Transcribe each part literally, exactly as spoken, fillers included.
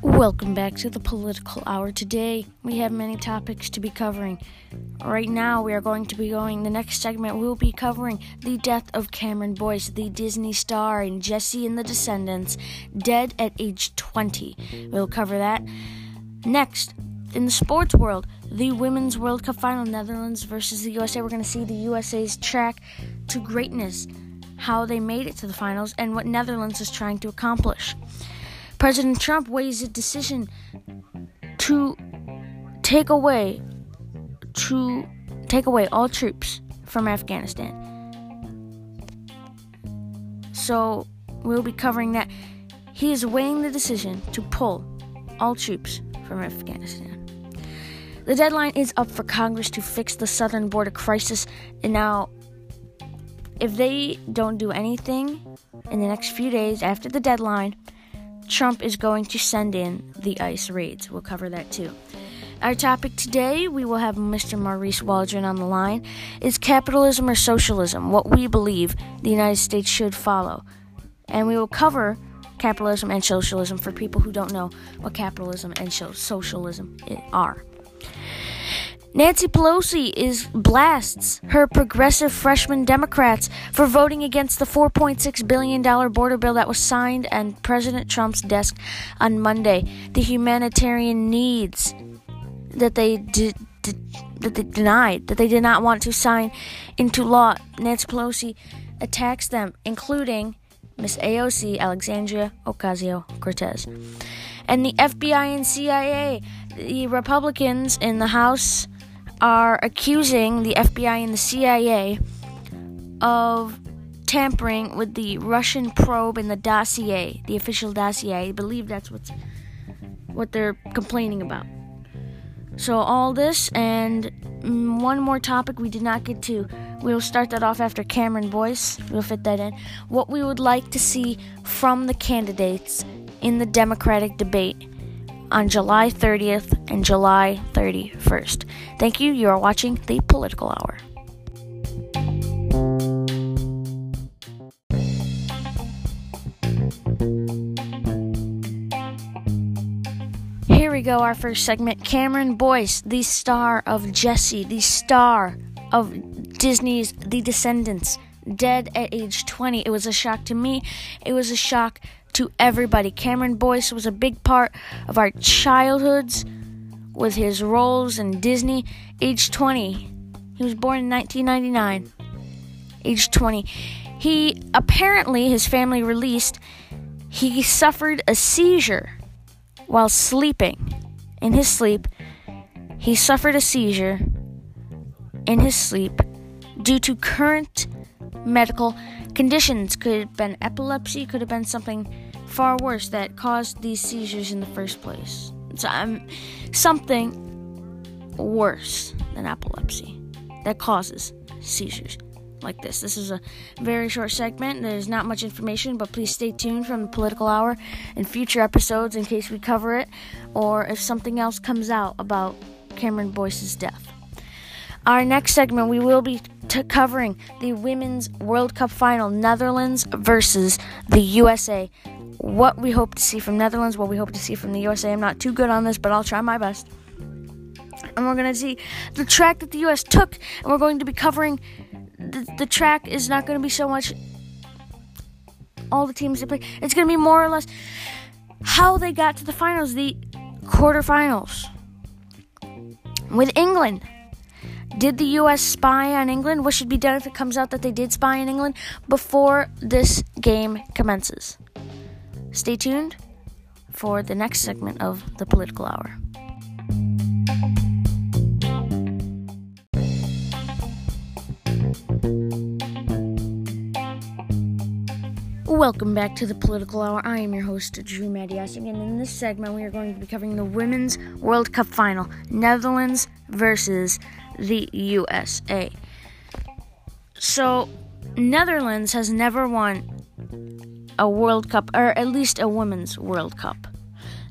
Welcome back to the Political Hour. Today we have many topics to be covering. Right now we are going to be going, the next segment we will be covering the death of Cameron Boyce, the Disney star, and Jessie and the Descendants, dead at age twenty. We'll cover that. Next, in the sports world, the Women's World Cup final, Netherlands versus the U S A. We're going to see the U S A's track to greatness, how they made it to the finals, and what Netherlands is trying to accomplish. President Trump weighs a decision to take away to take away all troops from Afghanistan. So we'll be covering that. He is weighing the decision to pull all troops from Afghanistan. The deadline is up for Congress to fix the southern border crisis. And now, if they don't do anything in the next few days after the deadline, Trump is going to send in the ICE raids. We'll cover that too. Our topic today, we will have Mister Maurice Waldron on the line, is capitalism or socialism, what we believe the United States should follow. And we will cover capitalism and socialism for people who don't know what capitalism and socialism are. Nancy Pelosi is blasts her progressive freshman Democrats for voting against the four point six billion dollars border bill that was signed on President Trump's desk on Monday. The humanitarian needs that they de- de- that they denied, that they did not want to sign into law. Nancy Pelosi attacks them, including Miss A O C, Alexandria Ocasio-Cortez. And the F B I and C I A, the Republicans in the House are accusing the F B I and the C I A of tampering with the Russian probe and the dossier, the official dossier. I believe that's what's, what they're complaining about. So all this and one more topic we did not get to. We'll start that off after Cameron Boyce. We'll fit that in. What we would like to see from the candidates in the Democratic debate on July thirtieth and July thirty-first. Thank you. You are watching The Political Hour. Here we go, our first segment. Cameron Boyce, the star of Jessie, the star of Disney's The Descendants, dead at age twenty. It was a shock to me. It was a shock to everybody. Cameron Boyce was a big part of our childhoods with his roles in Disney. Age twenty. He was born in nineteen ninety-nine. Age twenty. He apparently, his family released, he suffered a seizure while sleeping. In his sleep, he suffered a seizure in his sleep due to current medical conditions. Could have been epilepsy, could have been something far worse that caused these seizures in the first place. So um, something worse than epilepsy that causes seizures like this. This is a very short segment. There's not much information, but please stay tuned from the Political Hour and future episodes in case we cover it or if something else comes out about Cameron Boyce's death. Our next segment, we will be t- covering the Women's World Cup final, Netherlands versus the U S A. What we hope to see from Netherlands, what we hope to see from the U S A. I'm not too good on this, but I'll try my best. And we're going to see the track that the U S took, and we're going to be covering the, the track is not going to be so much all the teams they play. It's going to be more or less how they got to the finals, the quarterfinals with England. Did the U S spy on England? What should be done if it comes out that they did spy on England before this game commences? Stay tuned for the next segment of The Political Hour. Welcome back to The Political Hour. I am your host, Drew Matyasik, and in this segment we are going to be covering the Women's World Cup final, Netherlands versus the U S A. So, Netherlands has never won a World Cup, or at least a Women's World Cup.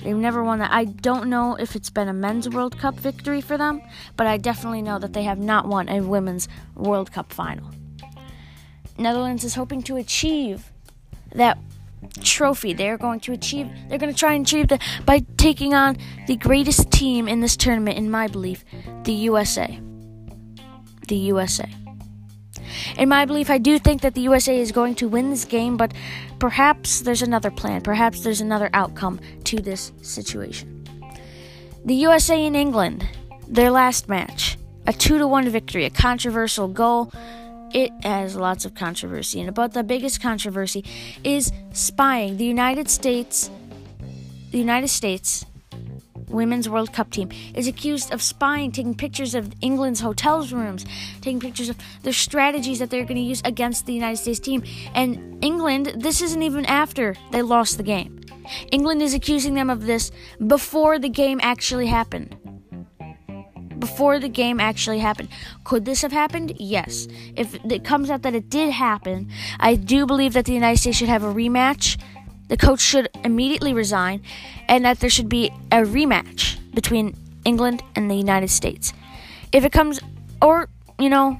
They've never won that. I don't know if it's been a Men's World Cup victory for them, but I definitely know that they have not won a Women's World Cup final. Netherlands is hoping to achieve that trophy. They're going to achieve, they're going to try and achieve that by taking on the greatest team in this tournament, in my belief, the U S A. The U S A. In my belief, I do think that the U S A is going to win this game, but perhaps there's another plan. Perhaps there's another outcome to this situation. The U S A and England, their last match, a two to one victory, a controversial goal. It has lots of controversy, and about the biggest controversy is spying. The United States, the United States Women's World Cup team is accused of spying, taking pictures of England's hotel rooms, taking pictures of their strategies that they're going to use against the United States team. And England, this isn't even after they lost the game. England is accusing them of this before the game actually happened. Before the game actually happened. Could this have happened? Yes. If it comes out that it did happen, I do believe that the United States should have a rematch. The coach should immediately resign, and that there should be a rematch between England and the United States. If it comes, or, you know,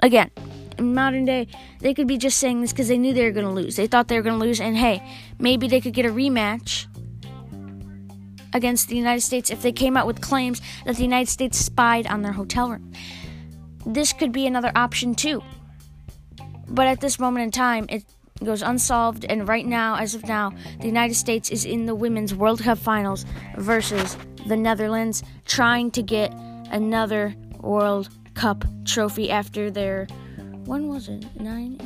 again, in modern day, they could be just saying this because they knew they were going to lose. They thought they were going to lose, and hey, maybe they could get a rematch against the United States if they came out with claims that the United States spied on their hotel room. This could be another option too. But at this moment in time, it goes unsolved, and right now, as of now, the United States is in the Women's World Cup Finals versus the Netherlands, trying to get another World Cup trophy after their, when was it, Nine?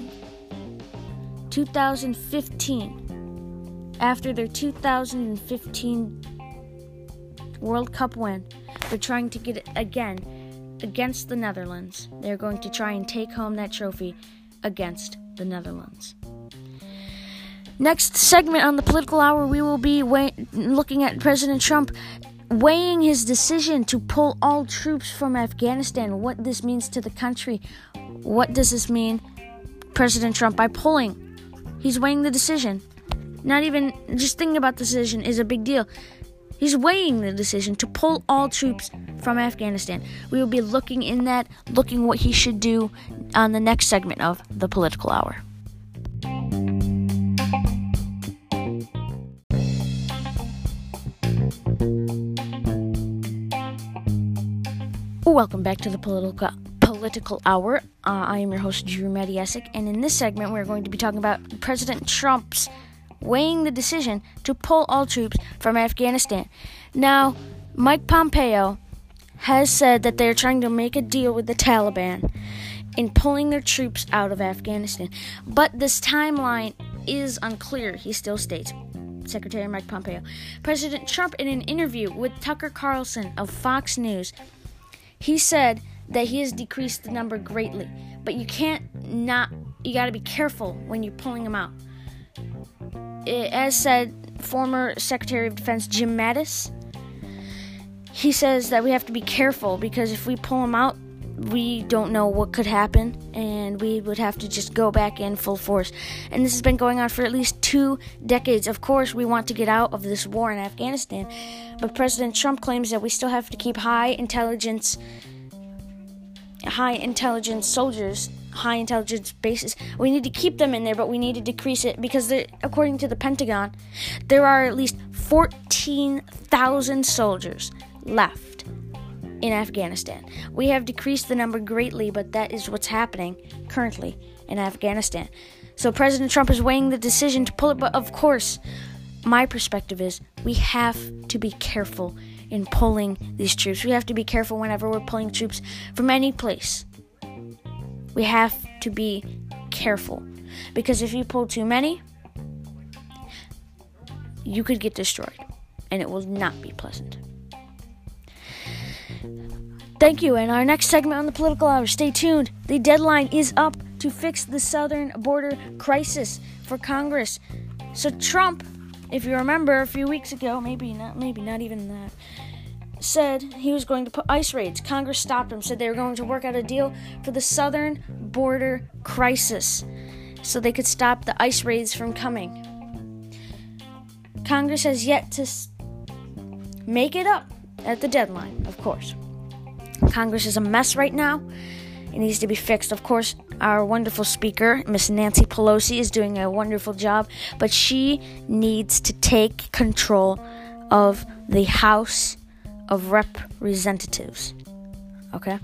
twenty fifteen, after their two thousand fifteen World Cup win. They're trying to get it again against the Netherlands. They're going to try and take home that trophy against the Netherlands. Next segment on the Political Hour, we will be weigh- looking at President Trump weighing his decision to pull all troops from Afghanistan, what this means to the country. What does this mean, President Trump, by pulling? He's weighing the decision. Not even just thinking about the decision is a big deal. He's weighing the decision to pull all troops from Afghanistan. We will be looking in that, looking what he should do on the next segment of the Political Hour. Welcome back to the Political Political Hour. Uh, I am your host, Drew Matyasik, and in this segment, we're going to be talking about President Trump's weighing the decision to pull all troops from Afghanistan. Now, Mike Pompeo has said that they are trying to make a deal with the Taliban in pulling their troops out of Afghanistan. But this timeline is unclear, he still states, Secretary Mike Pompeo. President Trump, in an interview with Tucker Carlson of Fox News, he said that he has decreased the number greatly. But you can't not, you got to be careful when you're pulling them out. As said, former Secretary of Defense Jim Mattis, he says that we have to be careful because if we pull him out, we don't know what could happen, and we would have to just go back in full force. And this has been going on for at least two decades. Of course, we want to get out of this war in Afghanistan, but President Trump claims that we still have to keep high intelligence, high intelligence soldiers high intelligence bases. We need to keep them in there, but we need to decrease it because, according to the Pentagon, there are at least fourteen thousand soldiers left in Afghanistan. We have decreased the number greatly, but that is what's happening currently in Afghanistan. So President Trump is weighing the decision to pull it, but of course, my perspective is we have to be careful in pulling these troops. We have to be careful whenever we're pulling troops from any place. We have to be careful, because if you pull too many, you could get destroyed, and it will not be pleasant. Thank you, and our next segment on the Political Hour, stay tuned. The deadline is up to fix the southern border crisis for Congress. So Trump, if you remember a few weeks ago, maybe not, maybe not even that, said he was going to put ICE raids. Congress stopped him, said they were going to work out a deal for the southern border crisis so they could stop the ICE raids from coming. Congress has yet to make it up at the deadline, of course. Congress is a mess right now, It needs to be fixed. Of course, our wonderful speaker, Miss Nancy Pelosi, is doing a wonderful job, but she needs to take control of the House of Representatives. Okay?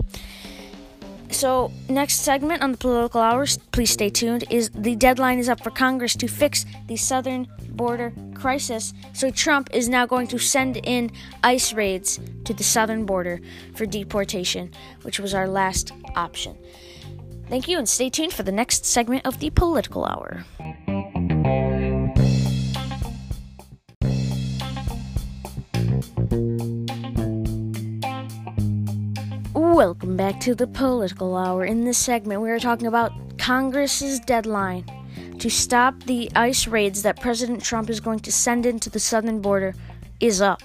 So, next segment on the Political Hours, please stay tuned, is the deadline is up for Congress to fix the southern border crisis. So Trump is now going to send in ICE raids to the southern border for deportation, which was our last option. Thank you, and stay tuned for the next segment of the Political Hour. Welcome back to the Political Hour. In this segment, we are talking about Congress's deadline to stop the ICE raids that President Trump is going to send into the southern border is up.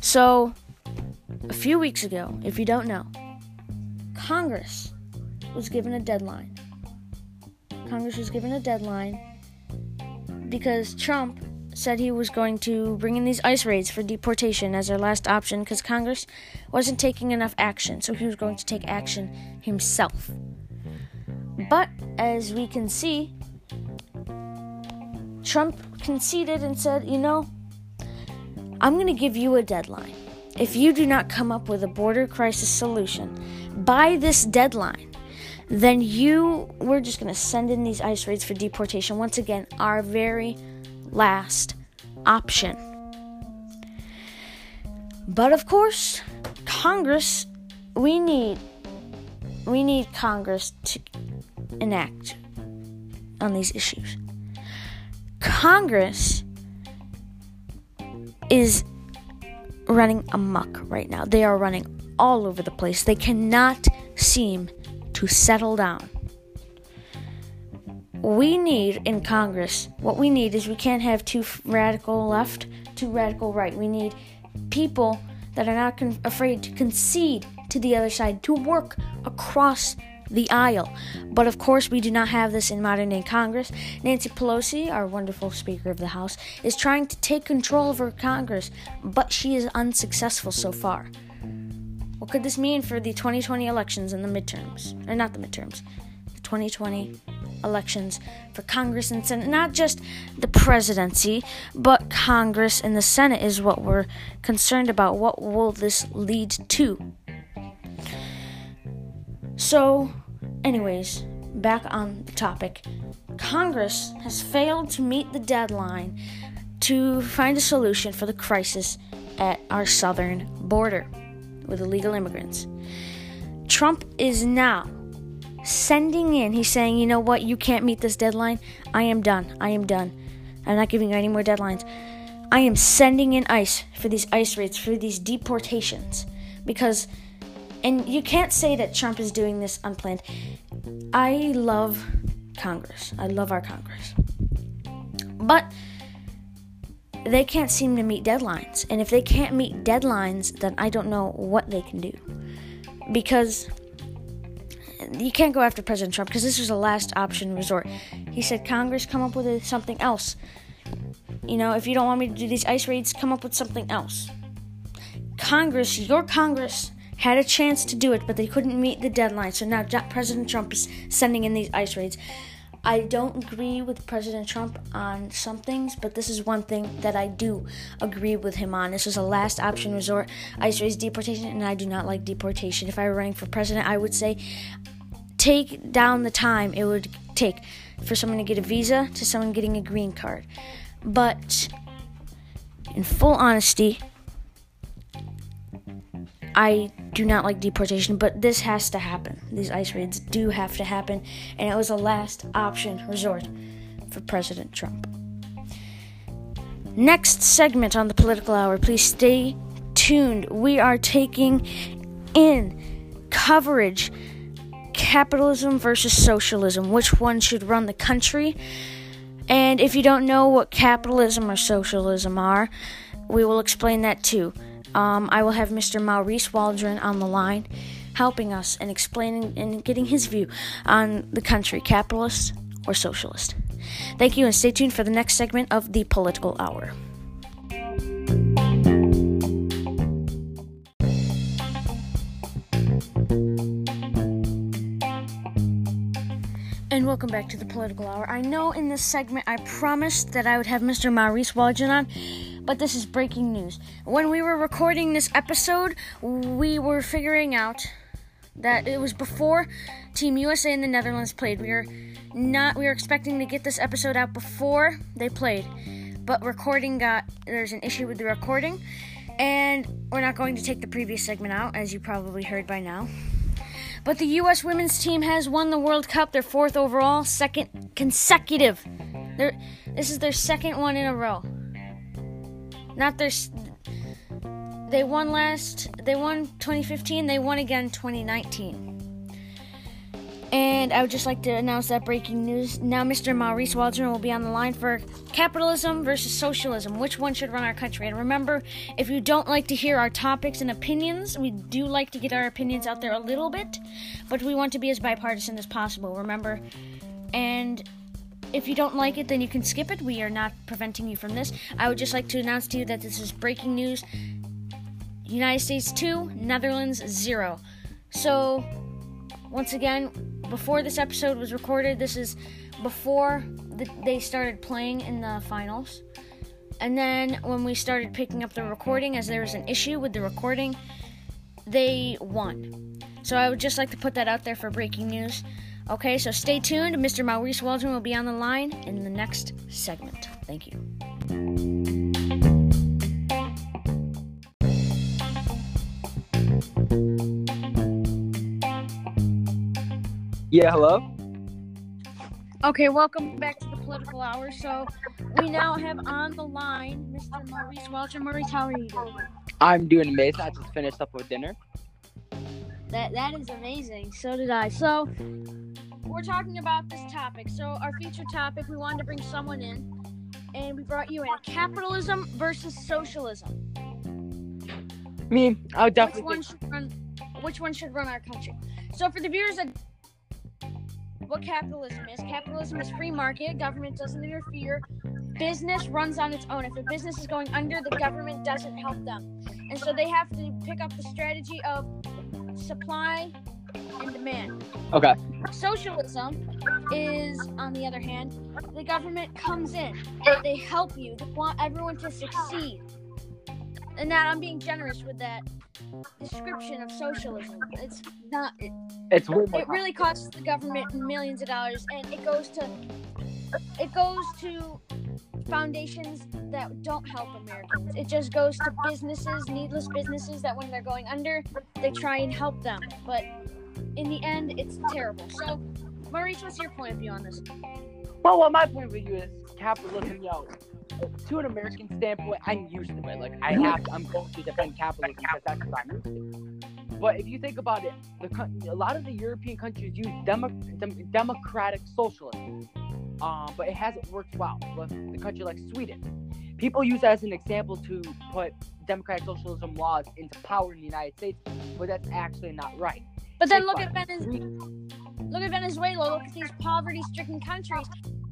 So, a few weeks ago, if you don't know, Congress was given a deadline. Congress was given a deadline because Trump said he was going to bring in these ICE raids for deportation as their last option because Congress wasn't taking enough action, so he was going to take action himself. But, as we can see, Trump conceded and said, you know, I'm going to give you a deadline. If you do not come up with a border crisis solution by this deadline, then you, we're just going to send in these ICE raids for deportation. Once again, our very last option. But of course, Congress, we need we need Congress to enact on these issues. Congress is running amok right now. They are running all over the place. They cannot seem to settle down. We need in Congress, what we need is we can't have too radical left, too radical right. We need people that are not con- afraid to concede to the other side, to work across the aisle. But of course, we do not have this in modern day Congress. Nancy Pelosi, our wonderful Speaker of the House, is trying to take control of her Congress, but she is unsuccessful so far. What could this mean for the twenty twenty elections and the midterms? Or not the midterms, the twenty twenty elections for Congress and Senate, not just the presidency, but Congress and the Senate is what we're concerned about. What will this lead to? So, anyways, back on the topic. Congress has failed to meet the deadline to find a solution for the crisis at our southern border with illegal immigrants. Trump is now sending in, he's saying, you know what, you can't meet this deadline. I am done. I am done. I'm not giving you any more deadlines. I am sending in ICE for these ICE raids, for these deportations. Because, and you can't say that Trump is doing this unplanned. I love Congress. I love our Congress. But they can't seem to meet deadlines. And if they can't meet deadlines, then I don't know what they can do. Because you can't go after President Trump because this was a last option resort. He said, Congress, come up with something else. You know, if you don't want me to do these ICE raids, come up with something else. Congress, your Congress, had a chance to do it, but they couldn't meet the deadline. So now President Trump is sending in these ICE raids. I don't agree with President Trump on some things, but this is one thing that I do agree with him on. This is a last option resort. ICE raids, deportation, and I do not like deportation. If I were running for president, I would say take down the time it would take for someone to get a visa to someone getting a green card. But in full honesty, I do not like deportation, but this has to happen. These ICE raids do have to happen, and it was a last option resort for President Trump. Next segment on the Political Hour, please stay tuned. We are taking in coverage capitalism versus socialism. Which one should run the country? And if you don't know what capitalism or socialism are, we will explain that too. Um, I will have Mister Maurice Waldron on the line helping us and explaining and getting his view on the country, capitalist or socialist. Thank you, and stay tuned for the next segment of the Political Hour. and welcome back to The Political Hour. I know in this segment I promised that I would have Mister Maurice Waldron on, but this is breaking news. When we were recording this episode, we were figuring out that it was before Team U S A and the Netherlands played. We were not, we were expecting to get this episode out before they played, but recording got, there's an issue with the recording, and we're not going to take the previous segment out, as you probably heard by now. But the U S women's team has won the World Cup, their fourth overall, second consecutive. They're, this is their second one in a row. Not their... They won last... They won twenty fifteen, they won again twenty nineteen. And I would just like to announce that breaking news. Now Mister Maurice Waldron will be on the line for capitalism versus socialism. Which one should run our country? And remember, if you don't like to hear our topics and opinions, we do like to get our opinions out there a little bit, but we want to be as bipartisan as possible, remember? And if you don't like it, then you can skip it. We are not preventing you from this. I would just like to announce to you that this is breaking news. United States two, Netherlands zero. So, once again, before this episode was recorded, this is before the, they started playing in the finals. And then when we started picking up the recording, as there was an issue with the recording, they won. So I would just like to put that out there for breaking news. Okay, so stay tuned. Mister Maurice Waldron will be on the line in the next segment. Thank you. Yeah, hello? Okay, welcome back to The Political Hour. So, we now have on the line Mister Maurice Waldron. Maurice, how are you doing? I'm doing amazing. I just finished up with dinner. That That is amazing. So did I. So, we're talking about this topic. So, our feature topic, we wanted to bring someone in, and we brought you in. Capitalism versus socialism. I mean, I would definitely... Which one, think... should run, which one should run our country? So, for the viewers that... What capitalism is. Capitalism is free market. Government doesn't interfere. Business runs on its own. If a business is going under, the government doesn't help them. And so they have to pick up the strategy of supply and demand. Okay. Socialism is, on the other hand, the government comes in. They help you. They want everyone to succeed. And now I'm being generous with that description of socialism. It's not... It, it's weird. It really costs the government millions of dollars, and it goes to it goes to foundations that don't help Americans. It just goes to businesses, needless businesses that when they're going under, they try and help them. But in the end, it's terrible. So, Maurice, what's your point of view on this? Well, well my point of view is capitalism, yo. To an American standpoint, I'm used to it. Like, I have, to, I'm going to defend capitalism because that's what I'm used to. But if you think about it, the, a lot of the European countries use demo, dem, democratic socialism, um, but it hasn't worked well. With the country like Sweden, people use that as an example to put democratic socialism laws into power in the United States, but that's actually not right. But then look at, Venezuela, look at Venezuela. Look at these poverty-stricken countries.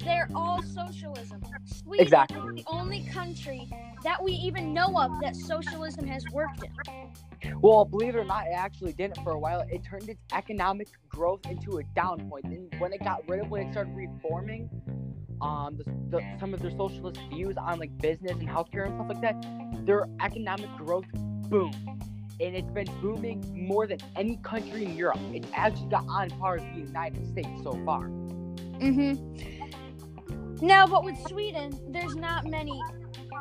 They're all socialism. Sweden exactly. is the only country that we even know of that socialism has worked in. Well, believe it or not, it actually didn't for a while. It turned its economic growth into a down point. And when it got rid of, when it started reforming um, the, the, some of their socialist views on like business and healthcare and stuff like that, their economic growth boomed. And it's been booming more than any country in Europe. It's actually got on par with the United States so far. Mm-hmm. No, but with Sweden, there's not many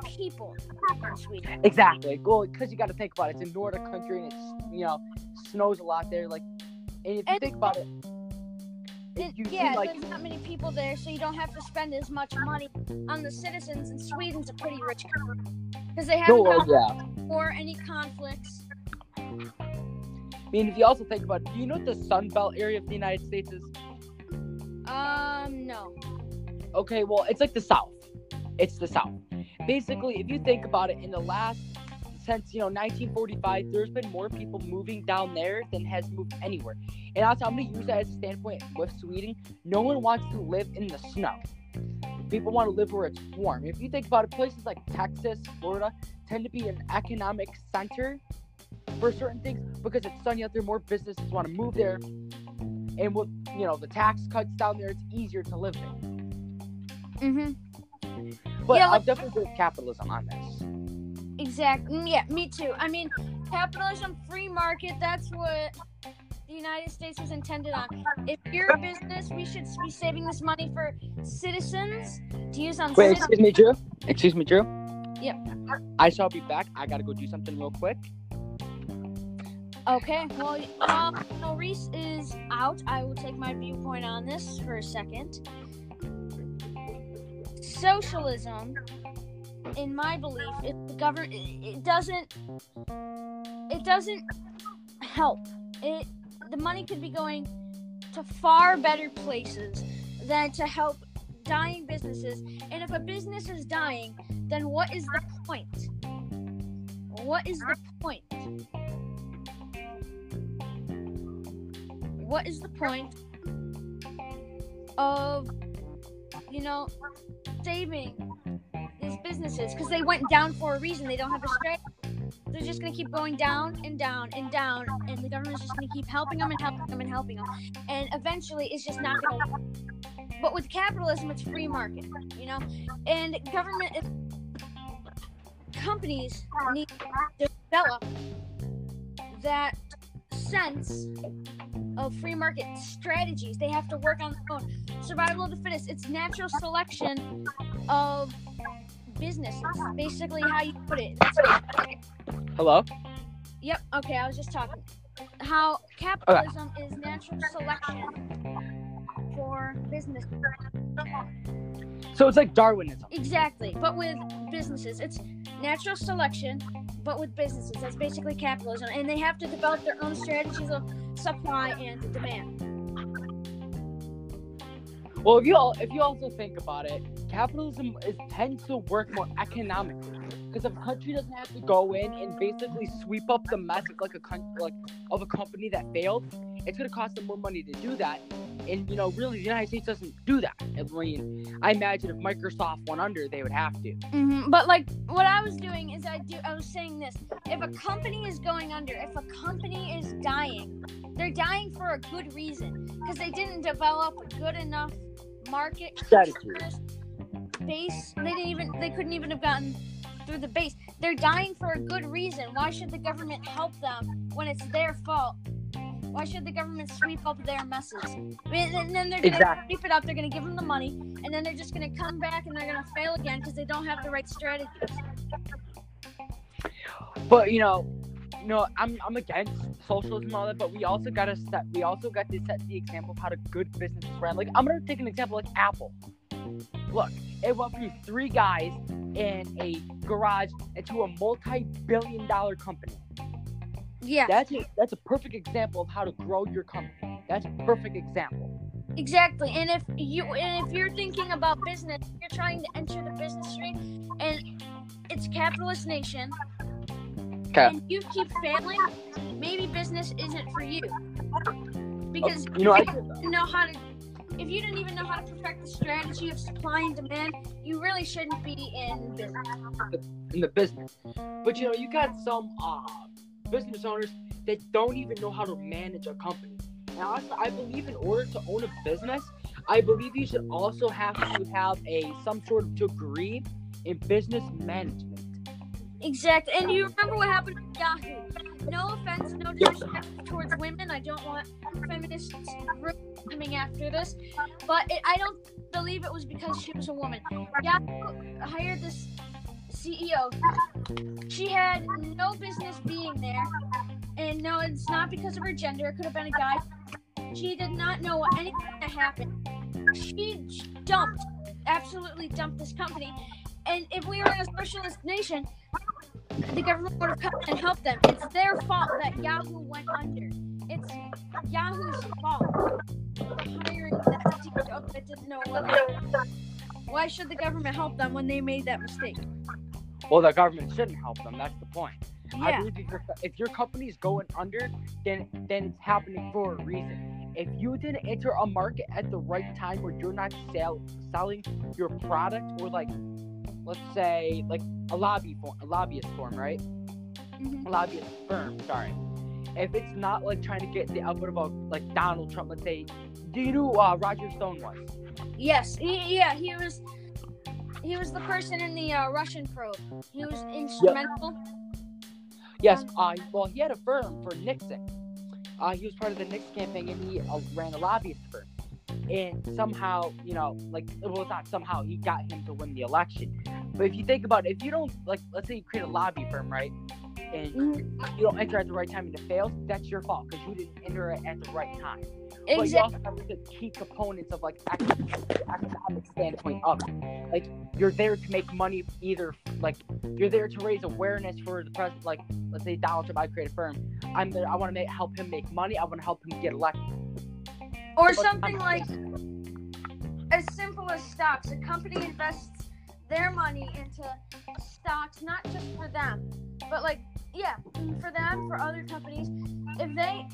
people in Sweden. Exactly. Well, because you got to think about it. It's a Nordic country, and it, you know, snows a lot there. Like, and if and you think about it, it you yeah, see, like, there's not many people there, so you don't have to spend as much money on the citizens. And Sweden's a pretty rich country because they haven't oh, yeah. or any conflicts. I mean, if you also think about it, do you know what the Sun Belt area of the United States is? Um, no. Okay, well, it's like the South. It's the South. Basically, if you think about it, in the last, since, you know, nineteen forty-five, there's been more people moving down there than has moved anywhere. And also, I'm going to use that as a standpoint with Sweden. No one wants to live in the snow. People want to live where it's warm. If you think about it, places like Texas, Florida, tend to be an economic center for certain things because it's sunny out there. More businesses want to move there. and with, you know, the tax cuts down there, it's easier to live there. Mm-hmm. But yeah, like, I'll definitely go with capitalism on this. Exactly. Yeah, me too. I mean, capitalism, free market, that's what the United States was intended on. If you're a business, we should be saving this money for citizens to use on... Wait, citizens. excuse me, Drew? Excuse me, Drew? Yep. I shall be back. I gotta go do something real quick. Okay, well, um, Maurice is out. I will take my viewpoint on this for a second. Socialism, in my belief, it govern it doesn't it doesn't help. It the money could be going to far better places than to help dying businesses. And if a business is dying, then what is the point? What is the point? What is the point of, you know, saving these businesses? Because they went down for a reason. They don't have a strategy. They're just going to keep going down and down and down, and the government's just going to keep helping them and helping them and helping them. And eventually, it's just not going to work. But with capitalism, it's free market, you know? And government, companies need to develop that sense of free market strategies. They have to work on their own. Survival of the fittest. It's natural selection of businesses. Basically how you put it. Hello? Yep. Okay, I was just talking. How capitalism okay. is natural selection for business. So it's like Darwinism. Exactly. But with businesses. It's natural selection, but with businesses. That's basically capitalism. And they have to develop their own strategies of supply and demand. Well, if you all, if you also think about it, capitalism is, tends to work more economically, because a country doesn't have to go in and basically sweep up the mess of like a country, like of a company that failed. It's going to cost them more money to do that, and you know, really, the United States doesn't do that. I mean, I imagine if Microsoft went under, they would have to. Mm-hmm. But like, what I was doing is I do I was saying this: if a company is going under, if a company is dying, they're dying for a good reason, because they didn't develop good enough market structures, base. They didn't even. They couldn't even have gotten through the base. They're dying for a good reason. Why should the government help them when it's their fault? Why should the government sweep up their messes? And then they're going to exactly. sweep it up. They're going to give them the money, and then they're just going to come back and they're going to fail again because they don't have the right strategies. But you know. No, I'm I'm against socialism and all that, but we also gotta set we also got to set the example of how to good businesses run. Like, I'm gonna take an example like Apple. Look, it went from three guys in a garage into a multi-billion dollar company. Yeah. That's a, that's a perfect example of how to grow your company. That's a perfect example. Exactly. And if you and if you're thinking about business, you're trying to enter the business stream, and it's a capitalist nation. Okay. And you keep failing, maybe business isn't for you. Because oh, you know, if you didn't know how to, if you didn't even know how to perfect the strategy of supply and demand, you really shouldn't be in business. In the business, but you know, you got some uh, business owners that don't even know how to manage a company. And honestly, I believe in order to own a business, I believe you should also have to have a some sort of degree in business management. Exactly, and you remember what happened with Yahoo. No offense, no disrespect towards women. I don't want feminists coming after this, but it, I don't believe it was because she was a woman. Yahoo hired this C E O. She had no business being there, and no, it's not because of her gender. It could have been a guy. She did not know anything that happened. She dumped, absolutely dumped this company. And if we were in a socialist nation, the government would have come and helped them. It's their fault that Yahoo went under. It's Yahoo's fault. Hiring that TikTok that didn't know what happened. Why should the government help them when they made that mistake? Well, the government shouldn't help them. That's the point. Yeah. I believe if your, if your company's going under, then then it's happening for a reason. If you didn't enter a market at the right time, or you're not sell, selling your product, or like, let's say, like a lobby form, a lobbyist firm, right? Mm-hmm. A lobbyist firm, sorry. if it's not like trying to get the output of a, like Donald Trump, let's say, do you know who uh, Roger Stone was? Yes, he, yeah, he was. He was the person in the uh, Russian probe. He was instrumental. Yep. Yes. Um, uh, well, he had a firm for Nixon. Uh, he was part of the Nixon campaign, and he uh, ran a lobbyist firm. And somehow, you know, like, well, it's not somehow, he got him to win the election. But if you think about it, if you don't, like, let's say you create a lobby firm, right? And you don't enter at the right time and it fails, that's your fault because you didn't enter it at the right time. Exactly. But you also have the key components of, like, the economic standpoint of it. Like, you're there to make money either, like, you're there to raise awareness for the president. Like, let's say Donald Trump, I create a firm. I'm there, I want to help him make money. I want to help him get elected. Or something like as simple as stocks. A company invests their money into stocks, not just for them, but like, yeah, for them, for other companies. If they,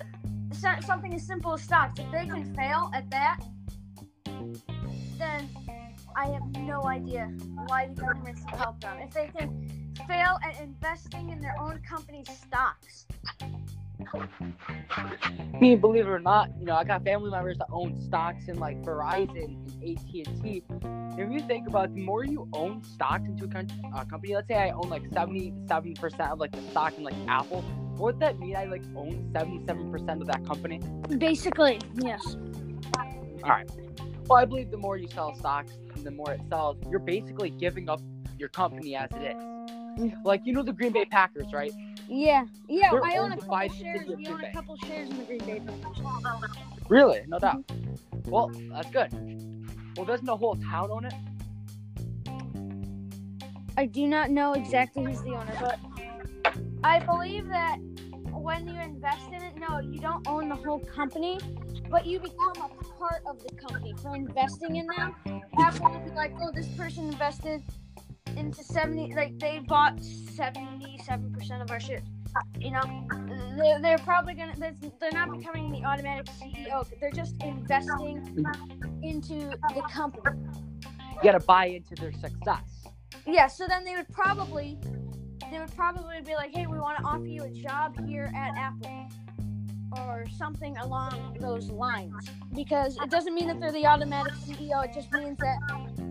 something as simple as stocks, if they can fail at that, then I have no idea why the government should help them. If they can fail at investing in their own company's stocks. I mean, believe it or not, you know, I got family members that own stocks in like Verizon and A T and T. If you think about it, the more you own stocks into a con- uh, company, let's say I own like seventy-seven percent of like the stock in like Apple, would that mean I like own seventy-seven percent of that company? Basically, yes. All right. Well, I believe the more you sell stocks, the more it sells. You're basically giving up your company as it is. Like, you know, the Green Bay Packers, right? Yeah, yeah, They're I own a couple shares. We own a couple shares in the Green Bay Packers. Really? No doubt. Mm-hmm. Well, that's good. Well, doesn't the whole town own it? I do not know exactly who's the owner, but I believe that when you invest in it, no, you don't own the whole company, but you become a part of the company for investing in them. After you be like, oh, this person invested into seventy, like they bought seventy-seven percent of our shares. You know, they're, they're probably gonna. They're, they're not becoming the automatic C E O. They're just investing into the company. You gotta buy into their success. Yeah. So then they would probably, they would probably be like, "Hey, we want to offer you a job here at Apple," or something along those lines. Because it doesn't mean that they're the automatic C E O. It just means that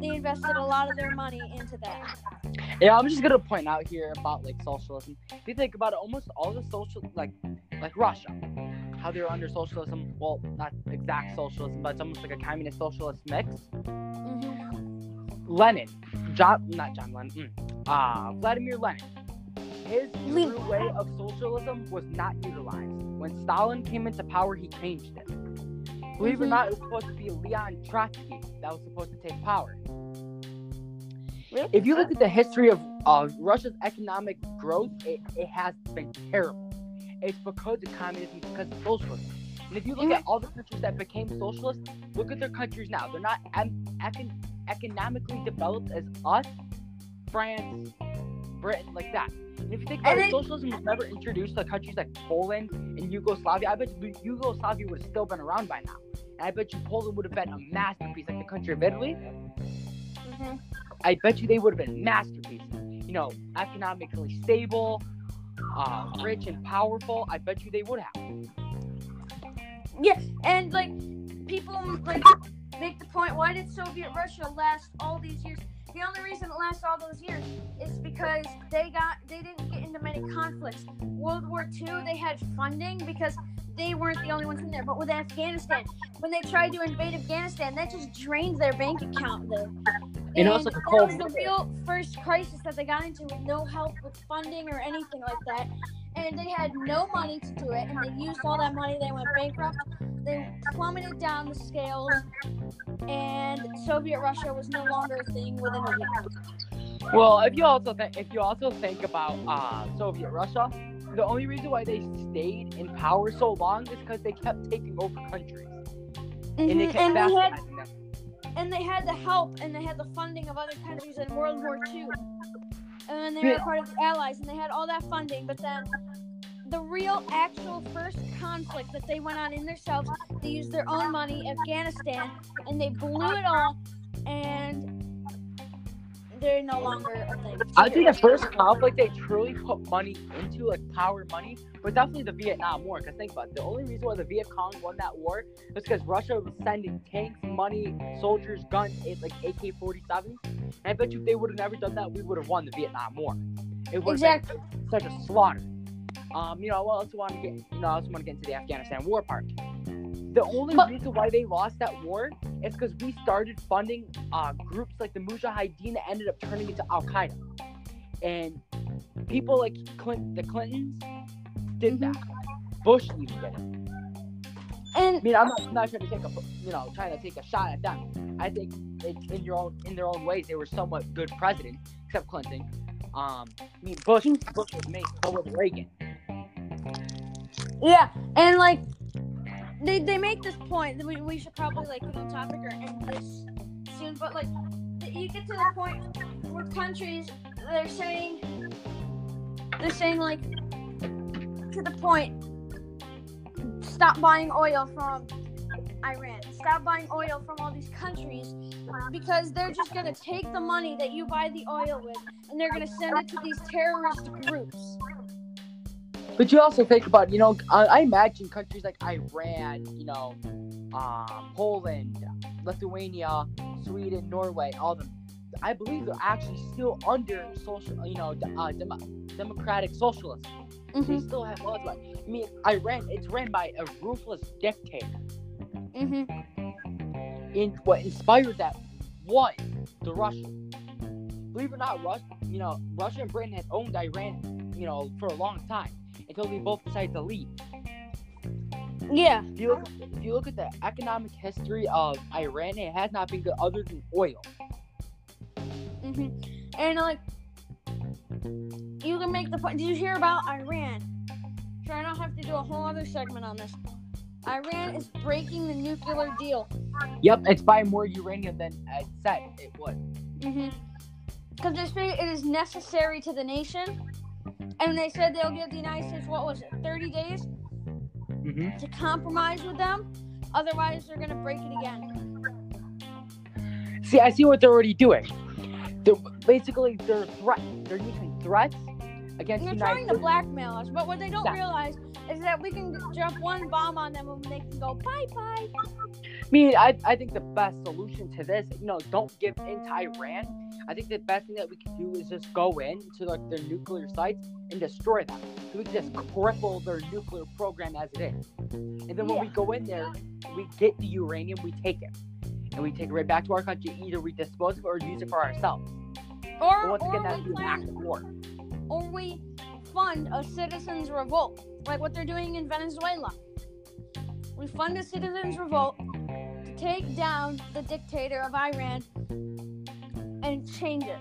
they invested a lot of their money into that. Yeah, I'm just gonna point out here about like socialism. If you think about it, almost all the social, like, like Russia, how they were under socialism. Well, not exact socialism, but it's almost like a communist socialist mix. Mm-hmm. Lenin, John, not John Lenin. Mm, uh, Vladimir Lenin. His true way of socialism was not utilized. When Stalin came into power, he changed it. Believe it or not, it was supposed to be Leon Trotsky that was supposed to take power. Really? If you look at the history of uh, Russia's economic growth, it, it has been terrible. It's because of communism, because of socialism. And if you look mm-hmm. at all the countries that became socialist, look at their countries now. They're not em- econ- economically developed as us, France, Britain, like that. If you think about it, socialism was never introduced to countries like Poland and Yugoslavia. I bet you Yugoslavia would have still been around by now. And I bet you Poland would have been a masterpiece, like the country of Italy. Mm-hmm. I bet you they would have been masterpieces. You know, economically stable, uh, rich and powerful. I bet you they would have. Yeah, and like, people like make the point, why did Soviet Russia last all these years? The only reason it lasts all those years is because they got they didn't get into many conflicts. World War Two, they had funding because they weren't the only ones in there. But with Afghanistan, when they tried to invade Afghanistan, that just drained their bank account there. And, and also the Cold War. That was the real first crisis that they got into, with no help with funding or anything like that. And they had no money to do it, and they used all that money. They went bankrupt. They plummeted down the scales, and Soviet Russia was no longer a thing within a week. Well, if you also th- if you also think about uh, Soviet Russia, the only reason why they stayed in power so long is because they kept taking over countries, mm-hmm. and they kept and they, had, and they had the help, and they had the funding of other countries in World War Two. And they were part of the Allies, and they had all that funding, but then the real, actual first conflict that they went on in themselves, they used their own money, Afghanistan, and they blew it all, and they're no longer a thing. I think the first conflict they truly put money into, like power money, was definitely the Vietnam War. Because think about it, the only reason why the Viet Cong won that war was because Russia was sending tanks, money, soldiers, guns, like A K forty-sevens. And I bet you if they would have never done that, we would have won the Vietnam War. It would have exactly. been such a slaughter. Um, you know, I also want to get, you know, I also want to get into the Afghanistan war part. The only but, reason why they lost that war is because we started funding uh, groups like the Mujahideen that ended up turning into Al Qaeda, and people like Clint, the Clintons did that. Bush even did it. And I mean, I'm not, I'm not trying to take a, you know, trying to take a shot at them. I think it, in your own, in their own ways, they were somewhat good presidents, except Clinton. Um, I mean, Bush, Bush was made, so was Reagan. Yeah, and like. They they make this point that we, we should probably like put on topic or end this soon, but like you get to the point where countries they're saying they're saying like to the point, stop buying oil from Iran, stop buying oil from all these countries because they're just gonna take the money that you buy the oil with and they're gonna send it to these terrorist groups. But you also think about, you know, I, I imagine countries like Iran, you know, um, Poland, Lithuania, Sweden, Norway, all them. I believe they're actually still under social, you know, uh, dem- democratic socialism. Mm-hmm. They still have laws about it. I mean, Iran, it's ran by a ruthless dictator. Mm-hmm. And what inspired that was the Russians. Believe it or not, Russia, you know, Russia and Britain had owned Iran, you know, for a long time. Until we both decide to leave. Yeah. If you, look, if you look at the economic history of Iran, it has not been good other than oil. Mm-hmm. And, like, you can make the point. Did you hear about Iran? Sure, I don't have to do a whole other segment on this. Iran is breaking the nuclear deal. Yep, it's buying more uranium than it said it would. Mm-hmm. Because they say it is necessary to the nation. And they said they'll give the United States, what was it, thirty days mm-hmm. to compromise with them. Otherwise, they're going to break it again. See, I see what they're already doing. They're basically, they're threats. They're using threats against the United States. They're trying to blackmail us. But what they don't yeah. realize is that we can drop one bomb on them and they can go, bye-bye. I mean, I, I think the best solution to this, you know, don't give in to Iran. I think the best thing that we can do is just go in to like their nuclear sites and destroy them. So we can just cripple their nuclear program as it is. And then when yeah. we go in there, we get the uranium, we take it. And we take it right back to our country. Either we dispose of it or use it for ourselves. Or, once again, that's an act of war. Or we fund a citizens' revolt, like what they're doing in Venezuela. We fund a citizens' revolt to take down the dictator of Iran. And change it.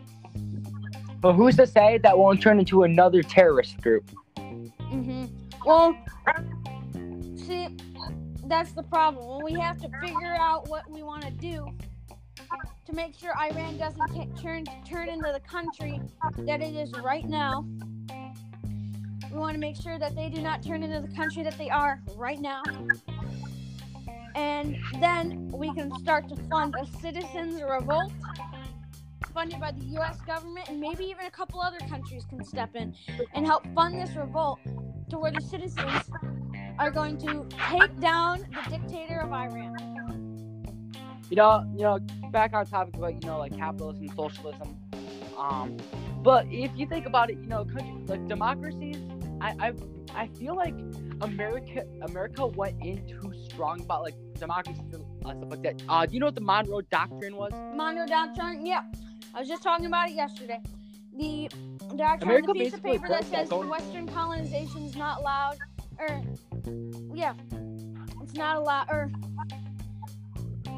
But who's to say that won't turn into another terrorist group? Mm-hmm. Well, see, that's the problem. We have to figure out what we want to do to make sure Iran doesn't t- turn turn into the country that it is right now. We want to make sure that they do not turn into the country that they are right now. And then we can start to fund a citizens' revolt. Funded by the U S government, and maybe even a couple other countries can step in and help fund this revolt to where the citizens are going to take down the dictator of Iran. You know, you know, back on topic about, you know, like capitalism, socialism. Um, but if you think about it, you know, countries like democracies, I, I, I feel like America, America went in too strong about like democracies and stuff like that. Uh, do you know what the Monroe Doctrine was? Monroe Doctrine, yeah. I was just talking about it yesterday. The doctrine on the piece of paper that says Western colonization is not allowed, or yeah, it's not allowed, or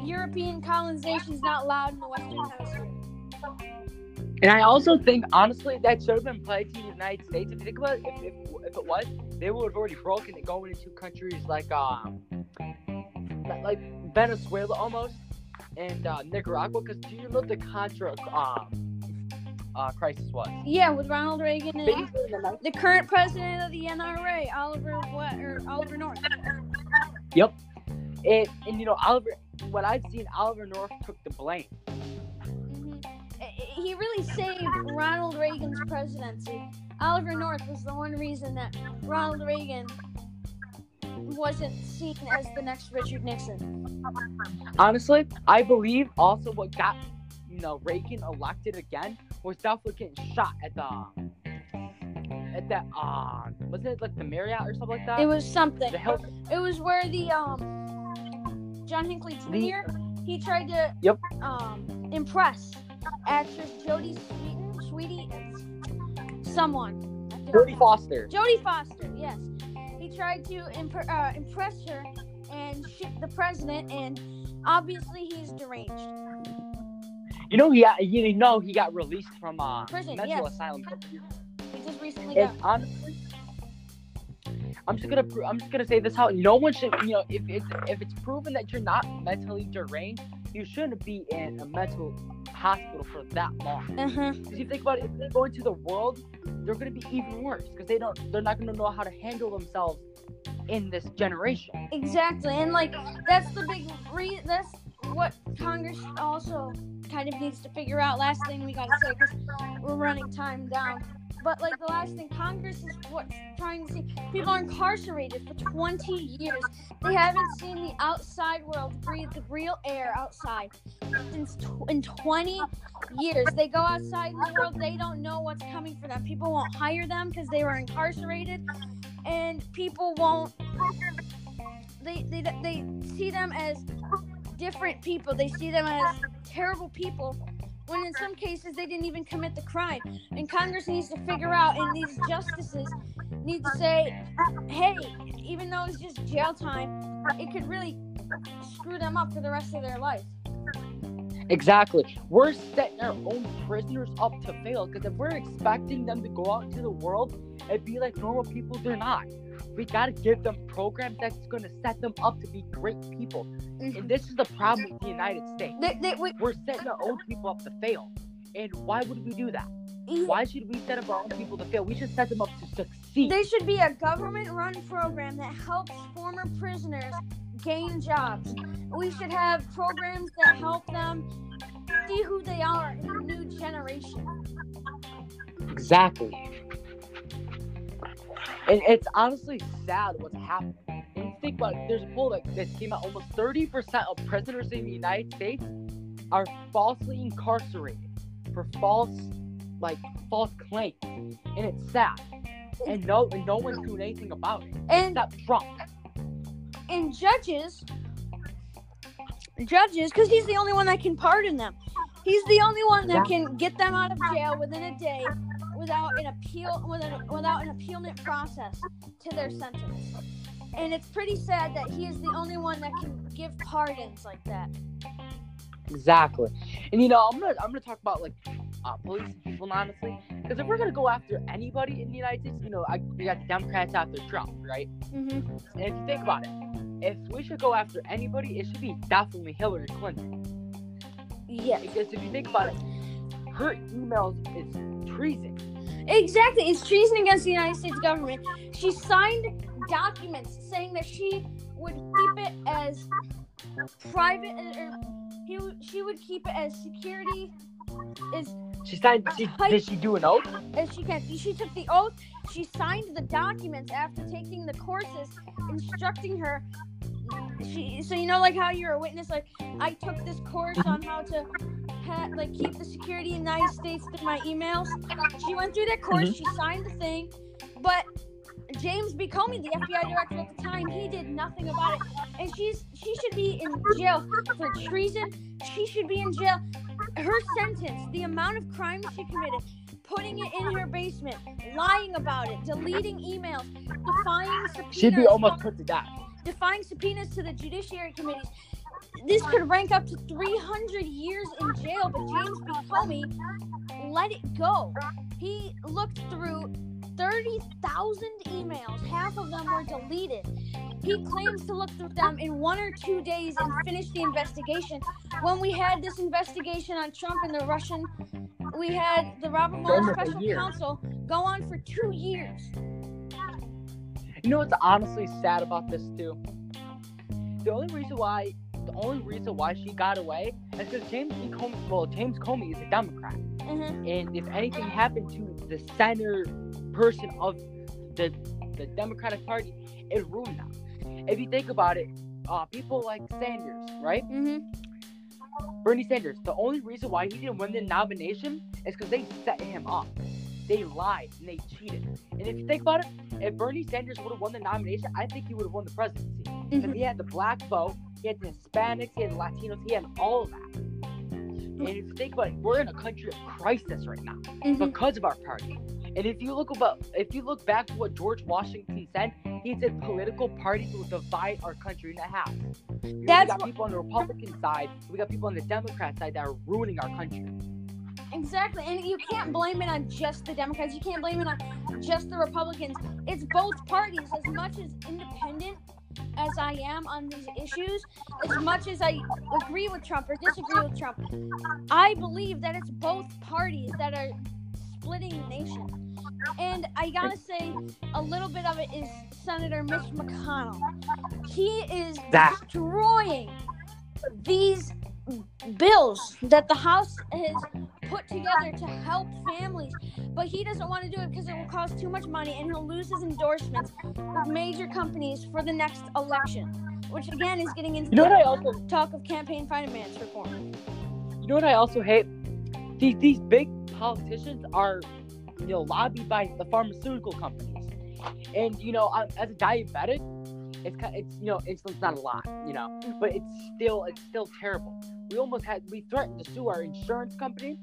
European colonization is not allowed in the Western Hemisphere. And I also think, honestly, that should have been applied to the United States. If you think about it, if, if, if it was, they would have already broken it going into countries like um, like Venezuela almost. And uh, Nicaragua, because do you know what the Contra uh, uh, crisis was? Yeah, with Ronald Reagan and Basically, the, the current president of the N R A, Oliver what or Oliver North. Yep. And, and you know, Oliver, what I've seen, Oliver North took the blame. Mm-hmm. he really saved Ronald Reagan's presidency. Oliver North was the one reason that Ronald Reagan wasn't seen as the next Richard Nixon. Honestly, I believe also what got you know Reagan elected again was definitely getting shot at the at that uh was it like the Marriott or something like that? It was something. It was where the um John Hinckley Junior he tried to yep. um impress actress Jodie Sweetin, Sweetie, someone. Jodie Foster. Jodie Foster, yes. He tried to imp- uh, impress her and shoot the president, and obviously he's deranged. You know, he got, you know he got released from uh, prison, mental yes. asylum. He just recently and got. Honestly, I'm just gonna pro- I'm just gonna say this how no one should you know if it's if it's proven that you're not mentally deranged, you shouldn't be in a mental hospital for that long. Because uh-huh. if you think about it, if they go into the world, they're gonna be even worse because they don't they're not gonna know how to handle themselves in this generation. Exactly, and like that's the big re- that's what Congress also kind of needs to figure out. Last thing we gotta say because we're running time down. But like the last thing, Congress is what's trying to see. People are incarcerated for twenty years. They haven't seen the outside world, breathe the real air outside since tw- in twenty years. They go outside in the world, they don't know what's coming for them. People won't hire them because they were incarcerated, and people won't. They they they see them as different people. They see them as terrible people. When in some cases they didn't even commit the crime. And Congress needs to figure out, and these justices need to say, hey, even though it's just jail time, it could really screw them up for the rest of their life. Exactly. We're setting our own prisoners up to fail, because if we're expecting them to go out into the world and be like normal people, they're not. We gotta give them programs that's gonna set them up to be great people. Mm-hmm. And this is the problem with the United States. They, they, we, We're setting our own people up to fail. And why would we do that? Why should we set up our own people to fail? We should set them up to succeed. There should be a government-run program that helps former prisoners gain jobs. We should have programs that help them see who they are in the new generation. Exactly. And it's honestly sad what's happening. And think about it, there's a poll that, that came out, almost thirty percent of prisoners in the United States are falsely incarcerated for false, like, false claims. And it's sad. And no and no one's doing anything about it. And that's wrong. And judges, judges, because he's the only one that can pardon them. He's the only one that yeah. can get them out of jail within a day. Without an appeal, without, without an appealment process to their sentence, and it's pretty sad that he is the only one that can give pardons like that. Exactly, and you know I'm gonna I'm gonna talk about like uh, police and people honestly, because if we're gonna go after anybody in the United States, you know I, we got the Democrats after Trump, right? Mm-hmm. And if you think about it, if we should go after anybody, it should be definitely Hillary Clinton. Yeah, because if you think about it, her emails is treason. Exactly. It's treason against the United States government. She signed documents saying that she would keep it as private, or he, she would keep it as security. As she signed. She, did she do an oath? As she can. She took the oath. She signed the documents after taking the courses instructing her. She. So you know, like how you're a witness. Like I took this course on how to. Had, like keep the security in the United States through my emails. She went through that course. Mm-hmm. She signed the thing, but James B. Comey, the F B I director at the time, he did nothing about it. And she's she should be in jail for treason. She should be in jail. Her sentence, the amount of crime she committed, putting it in her basement, lying about it, deleting emails, defying subpoenas. She'd be almost put to death. Defying subpoenas to the judiciary committees. This could rank up to three hundred years in jail, but James B. Comey let it go. He looked through thirty thousand emails. Half of them were deleted. He claims to look through them in one or two days and finish the investigation. When we had this investigation on Trump and the Russian, we had the Robert Mueller special counsel go on for two years. You know what's honestly sad about this, too? The only reason why... The only reason why she got away is because James B. Comey, well, James Comey is a Democrat. Mm-hmm. And if anything happened to the center person of the the Democratic Party, it ruined them. If you think about it, uh, people like Sanders, right? Mm-hmm. Bernie Sanders, the only reason why he didn't win the nomination is because they set him up. They lied and they cheated. And if you think about it, if Bernie Sanders would have won the nomination, I think he would have won the presidency. Because mm-hmm. he had the black vote, he had the Hispanics, he had Latinos, he had all of that. And if you think about it, we're in a country of crisis right now mm-hmm. because of our party. And if you look about, if you look back to what George Washington said, he said political parties will divide our country in half. We got what... people on the Republican side, we got people on the Democrat side that are ruining our country. Exactly, and you can't blame it on just the Democrats. You can't blame it on just the Republicans. It's both parties. As much as independent as I am on these issues, as much as I agree with Trump or disagree with Trump, I believe that it's both parties that are splitting the nation. And I gotta say, a little bit of it is Senator Mitch McConnell. He is that. destroying these bills that the House has put together to help families, but he doesn't want to do it because it will cost too much money and he'll lose his endorsements with major companies for the next election, which again is getting into you know the what I also, talk of campaign finance reform. You know what I also hate? These, these big politicians are, you know, lobbied by the pharmaceutical companies. And, you know, as a diabetic, it's, it's you know, insulin's not a lot, you know, but it's still, it's still terrible. We almost had, we threatened to sue our insurance company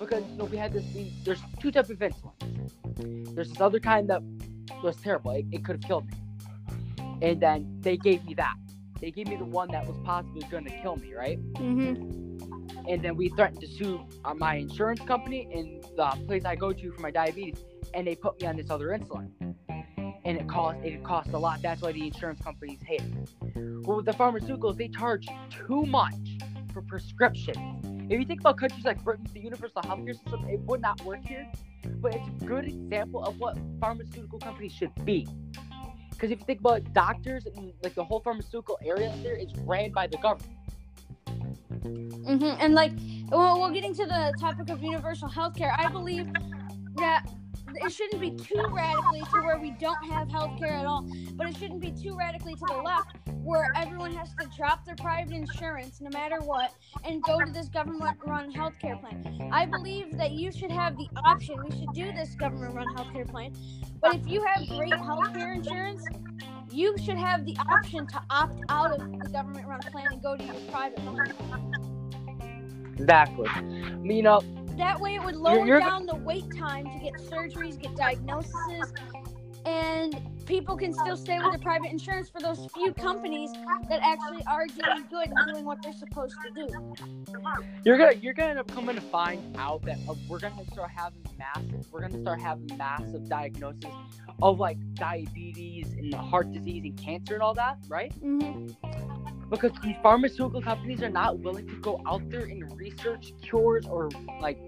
because, you know, we had this, we, there's two types of insulin. There's this other kind that was terrible. It, it could have killed me. And then they gave me that. They gave me the one that was possibly going to kill me, right? Mm-hmm. And then we threatened to sue our, my insurance company and the place I go to for my diabetes. And they put me on this other insulin. And it cost, it cost a lot. That's why the insurance companies hate it. Well, with the pharmaceuticals, they charge too much for prescriptions. If you think about countries like Britain, the universal healthcare system, it would not work here. But it's a good example of what pharmaceutical companies should be. Because if you think about it, doctors and like the whole pharmaceutical area there is ran by the government. Mm-hmm. And like, well, well, getting to the topic of universal healthcare, I believe that it shouldn't be too radically to where we don't have healthcare at all, but it shouldn't be too radically to the left where everyone has to drop their private insurance no matter what and go to this government-run healthcare plan. I believe that you should have the option. We should do this government-run healthcare plan, but if you have great healthcare insurance, you should have the option to opt out of the government-run plan and go to your private one. Exactly. You know, that way it would lower you're, you're... down the wait time to get surgeries, get diagnoses, and people can still stay with their private insurance for those few companies that actually are doing good and doing what they're supposed to do. You're gonna you're gonna end up coming to find out that uh, we're gonna start having massive we're gonna start having massive diagnoses of like diabetes and heart disease and cancer and all that, right? Mm-hmm. Because these pharmaceutical companies are not willing to go out there and research cures or like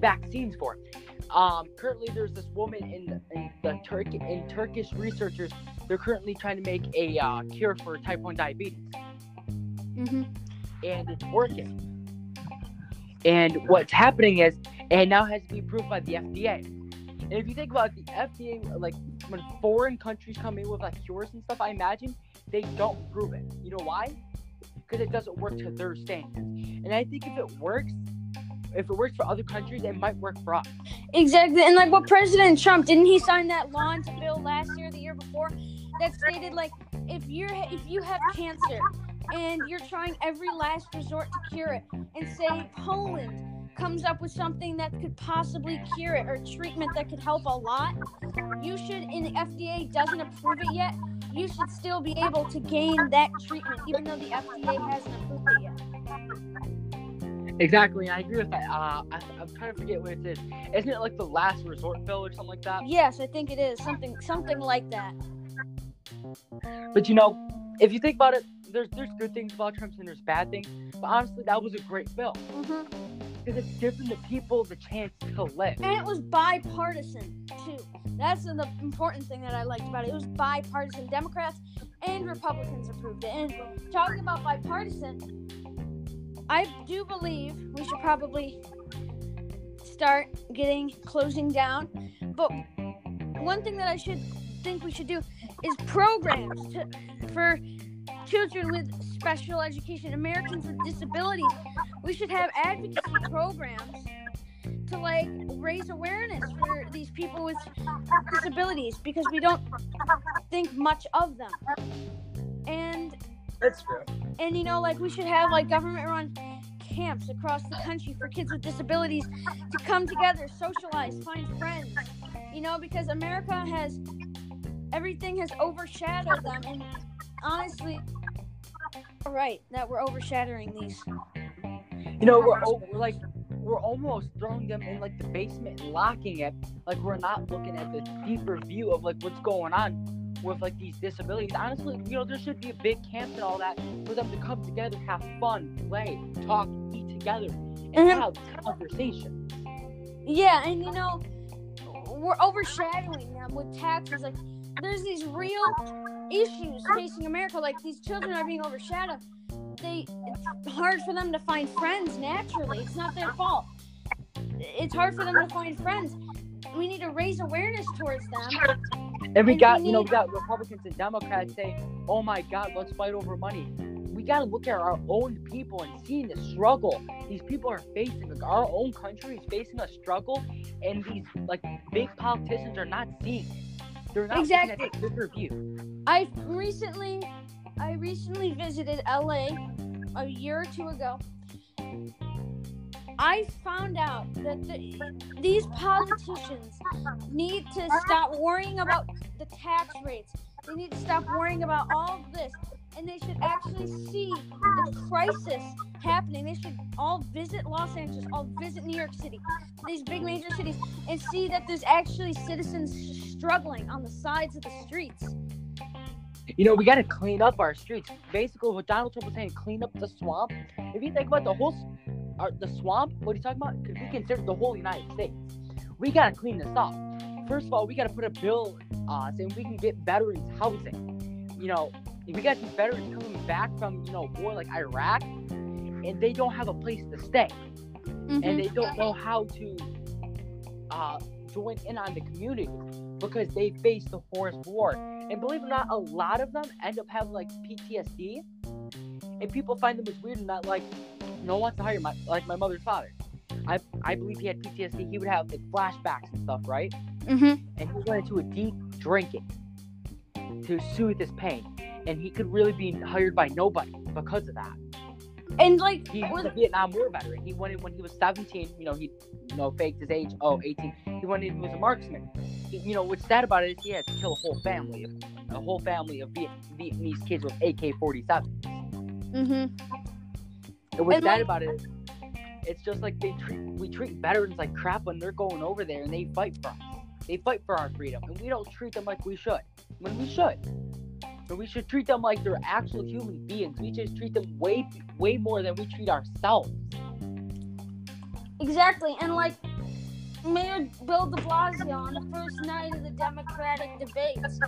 vaccines for it. Um, currently, there's this woman in, in the Turk in Turkish researchers. They're currently trying to make a uh, cure for type one diabetes, mm-hmm. and it's working. And what's happening is, it now has to be approved by the F D A. And if you think about it, the F D A, like when foreign countries come in with like cures and stuff, I imagine they don't approve it. You know why? Because it doesn't work to their standards. And I think if it works, if it works for other countries, it might work for us. Exactly. And like what President Trump, didn't he sign that law into bill last year, the year before, that stated like if you're if you have cancer and you're trying every last resort to cure it, and say Poland comes up with something that could possibly cure it or treatment that could help a lot, you should, and the F D A doesn't approve it yet, you should still be able to gain that treatment even though the F D A hasn't approved it yet. Exactly, I agree with that. Uh, I, I'm trying to forget what it is. Isn't it like the last resort bill or something like that? Yes, I think it is. Something something like that. But you know, if you think about it, there's, there's good things about Trump's and there's bad things. But honestly, that was a great bill. Mm-hmm. Because it's giving the people the chance to live. And it was bipartisan, too. That's the important thing that I liked about it. It was bipartisan. Democrats and Republicans approved it. And talking about bipartisan, I do believe we should probably start getting closing down. But one thing that I should think we should do is programs to, for children with special education, Americans with disabilities. We should have advocacy programs to like raise awareness for these people with disabilities because we don't think much of them. And that's true. And you know, like we should have like government-run camps across the country for kids with disabilities to come together, socialize, find friends. You know, because America has everything has overshadowed them, and honestly, you're right that we're overshadowing these. You know, we're over, like we're almost throwing them in like the basement and locking it. Like we're not looking at the deeper view of like what's going on with like these disabilities. Honestly, you know, there should be a big camp and all that for them to come together, have fun, play, talk, eat together, and mm-hmm. have conversation. Yeah, and you know, we're overshadowing them with taxes. Like, there's these real issues facing America. Like, these children are being overshadowed. They, it's hard for them to find friends naturally. It's not their fault. It's hard for them to find friends. We need to raise awareness towards them. And we and got, we you know, we got Republicans and Democrats saying, oh my God, let's fight over money. We got to look at our own people and see the struggle these people are facing. Like, our own country is facing a struggle, and these, like, big politicians are not seeing it. They're not exactly. Seeing it view. I recently, I recently visited L A a year or two ago. I found out that the, these politicians need to stop worrying about the tax rates. They need to stop worrying about all of this. And they should actually see the crisis happening. They should all visit Los Angeles, all visit New York City, these big major cities, and see that there's actually citizens struggling on the sides of the streets. You know, we got to clean up our streets. Basically, what Donald Trump was saying, clean up the swamp. If you think about the whole... Our, the swamp? What are you talking about? Because we consider the whole United States. We gotta clean this up. First of all, we gotta put a bill uh, saying we can get veterans housing. You know, we got these veterans coming back from, you know, war like Iraq, and they don't have a place to stay, mm-hmm. and they don't know how to uh, join in on the community because they face the forest war. And believe it or not, a lot of them end up having like P T S D, and people find them as weird and not like. No one wants to hire my like my mother's father. I I believe he had P T S D. He would have like flashbacks and stuff, right? Mm-hmm. And he went into a deep drinking to soothe his pain, and he could really be hired by nobody because of that. And like he was a Vietnam War veteran. He went in when he was seventeen. You know, he you know faked his age. Oh, eighteen. He went in and was a marksman. He, you know what's sad about it is he had to kill a whole family, of, a whole family of Viet, Vietnamese kids with A K forty-sevens. Mm-hmm. It was bad like, about it. It's just like they treat, we treat veterans like crap when they're going over there and they fight for us. They fight for our freedom, and we don't treat them like we should. When we should, but we should treat them like they're actual human beings. We just treat them way, way more than we treat ourselves. Exactly, and like Mayor Bill de Blasio on the first night of the Democratic debates,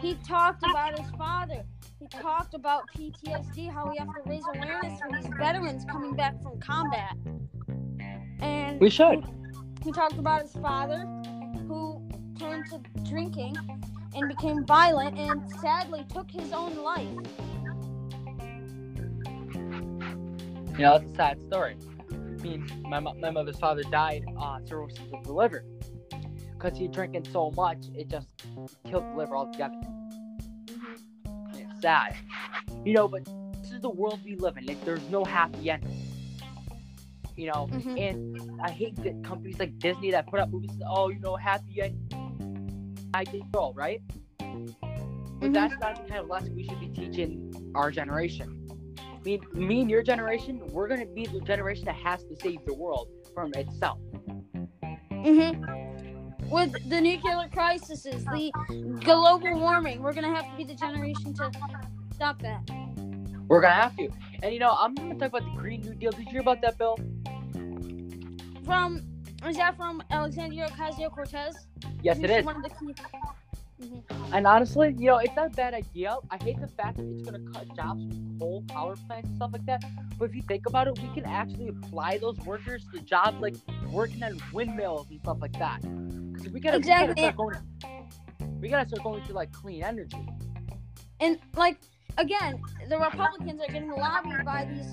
he talked about his father. He talked about P T S D, how we have to raise awareness for these veterans coming back from combat. And we should. He, he talked about his father, who turned to drinking and became violent and sadly took his own life. You know, that's a sad story. I mean, my, my mother's father died of uh, cirrhosis of the liver. Because he drinking so much, it just killed the liver altogether. Sad. You know, but this is the world we live in. Like, there's no happy ending. You know, mm-hmm. and I hate that companies like Disney that put up movies, oh, you know, happy ending. I did all, right? But mm-hmm. that's not the kind of lesson we should be teaching our generation. I mean, me and your generation, we're going to be the generation that has to save the world from itself. Mm-hmm. With the nuclear crises, the global warming, we're going to have to be the generation to stop that. We're going to have to. And, you know, I'm going to talk about the Green New Deal. Did you hear about that, Bill? From, is that from Alexandria Ocasio-Cortez? Yes, it is. One of the key Mm-hmm. And honestly, you know, it's not a bad idea. I hate the fact that it's going to cut jobs from coal power plants and stuff like that. But if you think about it, we can actually apply those workers to jobs like working at windmills and stuff like that. Because we got to exactly. start going. We got to start going to like clean energy. And like again, the Republicans are getting lobbied by these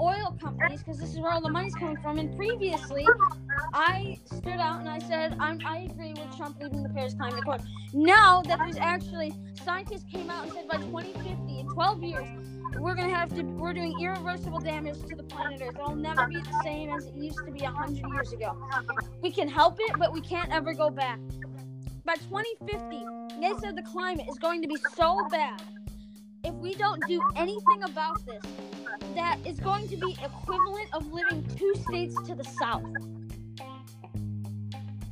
oil companies because this is where all the money's coming from. And previously, I stood out and I said, I'm, I agree with Trump leaving the Paris Climate Accord. Now that there's actually, scientists came out and said by twenty fifty, in twelve years, we're going to have to, we're doing irreversible damage to the planet Earth. It'll never be the same as it used to be one hundred years ago. We can help it, but we can't ever go back. By twenty fifty, they said the climate is going to be so bad. If we don't do anything about this, that is going to be equivalent of living two states to the south.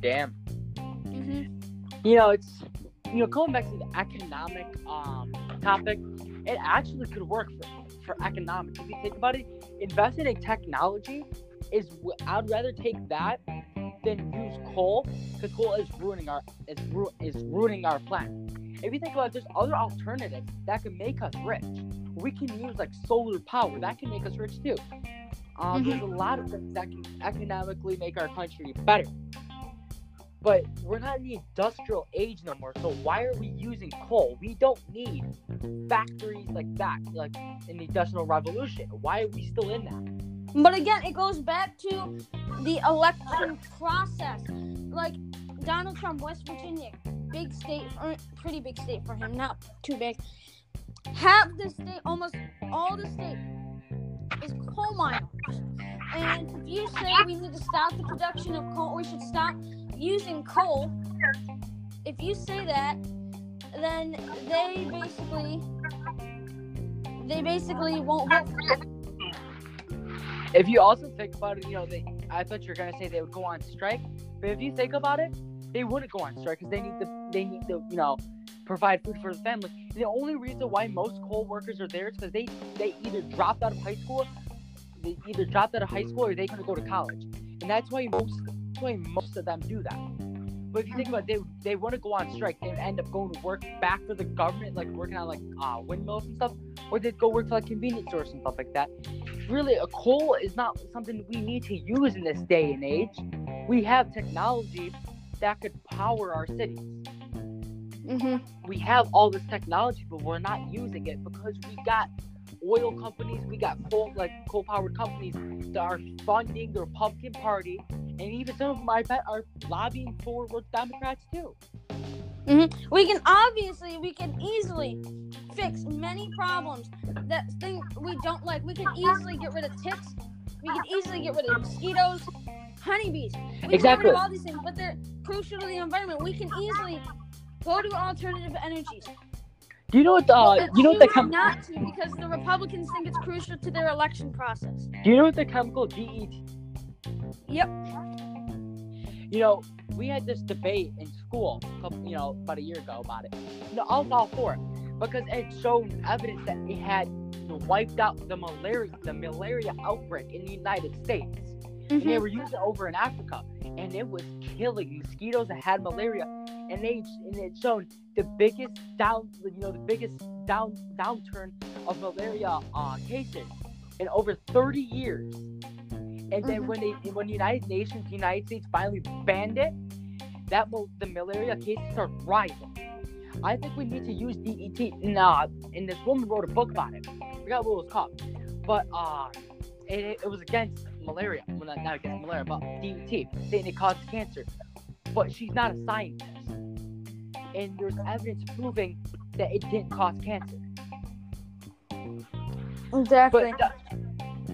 Damn. Mm-hmm. You know, it's, you know, going back to the economic um topic, it actually could work for, for economics. If you think about it, investing in technology is, I'd rather take that than use coal, because coal is ruining our is ru- is ruining our planet. If you think about it, there's other alternatives that can make us rich. We can use like solar power. That can make us rich too. Um, mm-hmm. There's a lot of things that can economically make our country better. But we're not in the industrial age no more, so why are we using coal? We don't need factories like that, like in the Industrial Revolution. Why are we still in that? But again, it goes back to the election process. Like Donald Trump, West Virginia, big state, or pretty big state for him, not too big. Half the state, almost all the state, is coal miners. And if you say we need to stop the production of coal, we should stop using coal, if you say that, then they basically, they basically won't vote for it. If you also think about it, you know, they, I thought you were going to say they would go on strike, but if you think about it, they wouldn't go on strike because they need to, they need to, you know, provide food for the family. The only reason why most coal workers are there is because they, they either dropped out of high school, they either dropped out of high school or they're going to go to college. And that's why most, that's why most of them do that. But if you think about it, they, they want to go on strike. They would end up going to work back for the government, like working on like uh, windmills and stuff, or they'd go work for like convenience stores and stuff like that. Really, a coal is not something we need to use in this day and age. We have technology that could power our cities. Mm-hmm. We have all this technology, but we're not using it because we got oil companies, we got coal, like coal-powered companies that are funding the Republican Party, and even some of them, I bet, are lobbying for Democrats too. Mm-hmm. We can obviously, we can easily fix many problems that thing we don't like. We can easily get rid of ticks. We can easily get rid of mosquitoes, honeybees. We exactly. Get rid of all these things, but they're crucial to the environment. We can easily go to alternative energies. Do you know what the uh, you know what the chem- not to because the Republicans think it's crucial to their election process. Do you know what the chemical D D T? Yep. You know, we had this debate in school, a couple, you know, about a year ago about it. You know, I was all for it because it showed evidence that it had wiped out the malaria the malaria outbreak in the United States. Mm-hmm. And they were using it over in Africa, and it was killing mosquitoes that had malaria. And they and it showed the biggest down, you know, the biggest down downturn of malaria uh, cases in over thirty years. And then mm-hmm. when they when the United Nations, the United States finally banned it, that the malaria cases start rising. I think we need to use D D T. Nah, and this woman wrote a book about it. I forgot what it was called, but uh, it it was against malaria. Well, not, not against malaria, but D D T, saying it causes cancer. But she's not a scientist. And there's evidence proving that it didn't cause cancer. Exactly. But, de-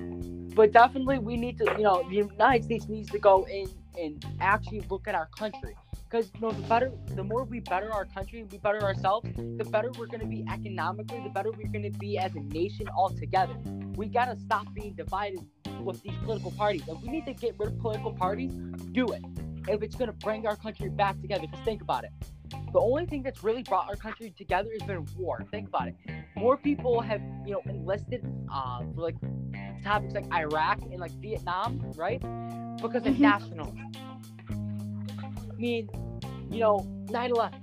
but definitely we need to, you know, the United States needs to go in and actually look at our country. Because, you know, the better, the more we better our country, we better ourselves, the better we're going to be economically, the better we're going to be as a nation altogether. We got to stop being divided with these political parties. If we need to get rid of political parties, do it. If it's going to bring our country back together, just think about it. The only thing that's really brought our country together has been war. Think about it. More people have, you know, enlisted uh, for like topics like Iraq and like Vietnam, right? Because of mm-hmm. nationalism. I mean, you know, nine eleven.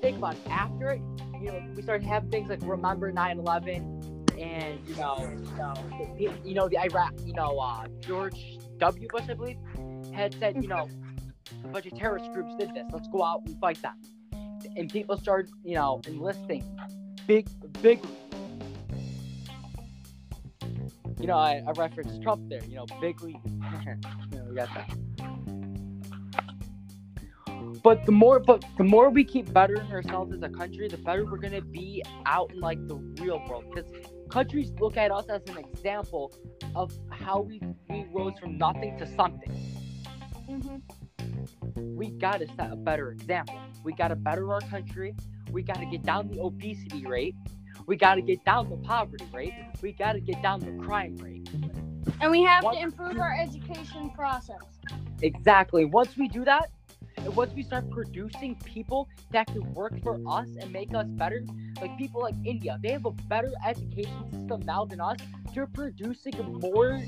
think about after it, you know, we started having things like remember nine eleven and, you know, you know, the, you know, the Iraq, you know, uh, George W. Bush, I believe, had said, you know, a bunch of terrorist groups did this. Let's go out and fight them. And people started, you know, enlisting big, big, you know, I, I referenced Trump there, you know, big league. You know, we got that. But the more, but the more we keep bettering ourselves as a country, the better we're gonna be out in like the real world. Because countries look at us as an example of how we, we rose from nothing to something. Mm-hmm. We gotta set a better example. We gotta better our country. We gotta get down the obesity rate. We gotta get down the poverty rate. We gotta get down the crime rate. And we have once, to improve our education process. Exactly. Once we do that, and once we start producing people that can work for us and make us better, like people like India, they have a better education system now than us. They're producing more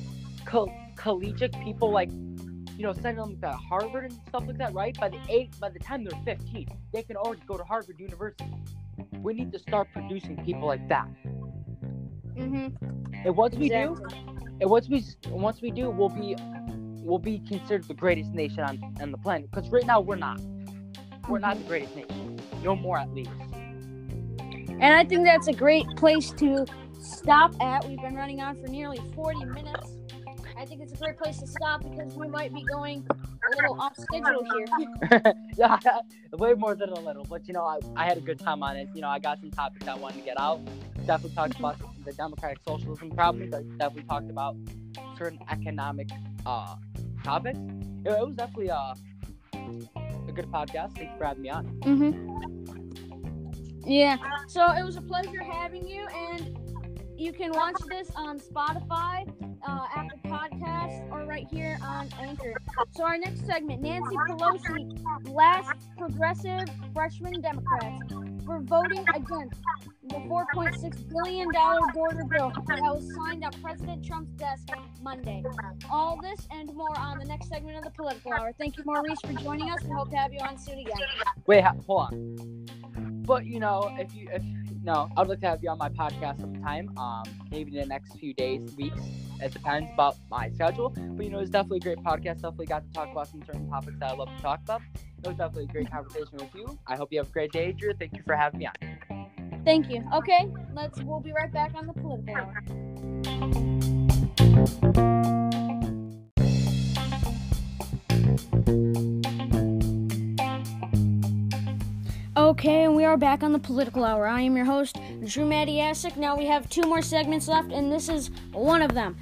co- collegiate people, like, you know, sending them to Harvard and stuff like that, right? By the eight, by the time they're fifteen, they can already go to Harvard University. We need to start producing people like that. Mm-hmm. And once we exactly. do, and once we once we do, we'll be. We'll be considered the greatest nation on, on the planet. Because right now, we're not. We're not the greatest nation. No more, at least. And I think that's a great place to stop at. We've been running on for nearly forty minutes. I think it's a great place to stop because we might be going a little off schedule here. Yeah, way more than a little. But, you know, I, I had a good time on it. You know, I got some topics I wanted to get out. Definitely talked about the democratic socialism problem. Definitely talked about certain economic uh topics. It, it was definitely uh, a good podcast. Thanks for having me on. Mm-hmm. Yeah. So it was a pleasure having you, and you can watch this on Spotify, uh, Apple Podcasts, or right here on Anchor. So our next segment, Nancy Pelosi, last progressive freshman Democrats for voting against the four point six billion dollars border bill that was signed at President Trump's desk Monday. All this and more on the next segment of the Political Hour. Thank you, Maurice, for joining us. We hope to have you on soon again. Wait, hold on. But, you know, if you... if No, I'd like to have you on my podcast sometime, um, maybe in the next few days, weeks. It depends about my schedule. But, you know, it's definitely a great podcast. Definitely got to talk about some certain topics that I love to talk about. It was definitely a great conversation with you. I hope you have a great day, Drew. Thank you for having me on. Thank you. Okay, let's. We'll be right back on the Political Hour. Okay, and we are back on the Political Hour. I am your host, Drew Matyasik. Now we have two more segments left, and this is one of them.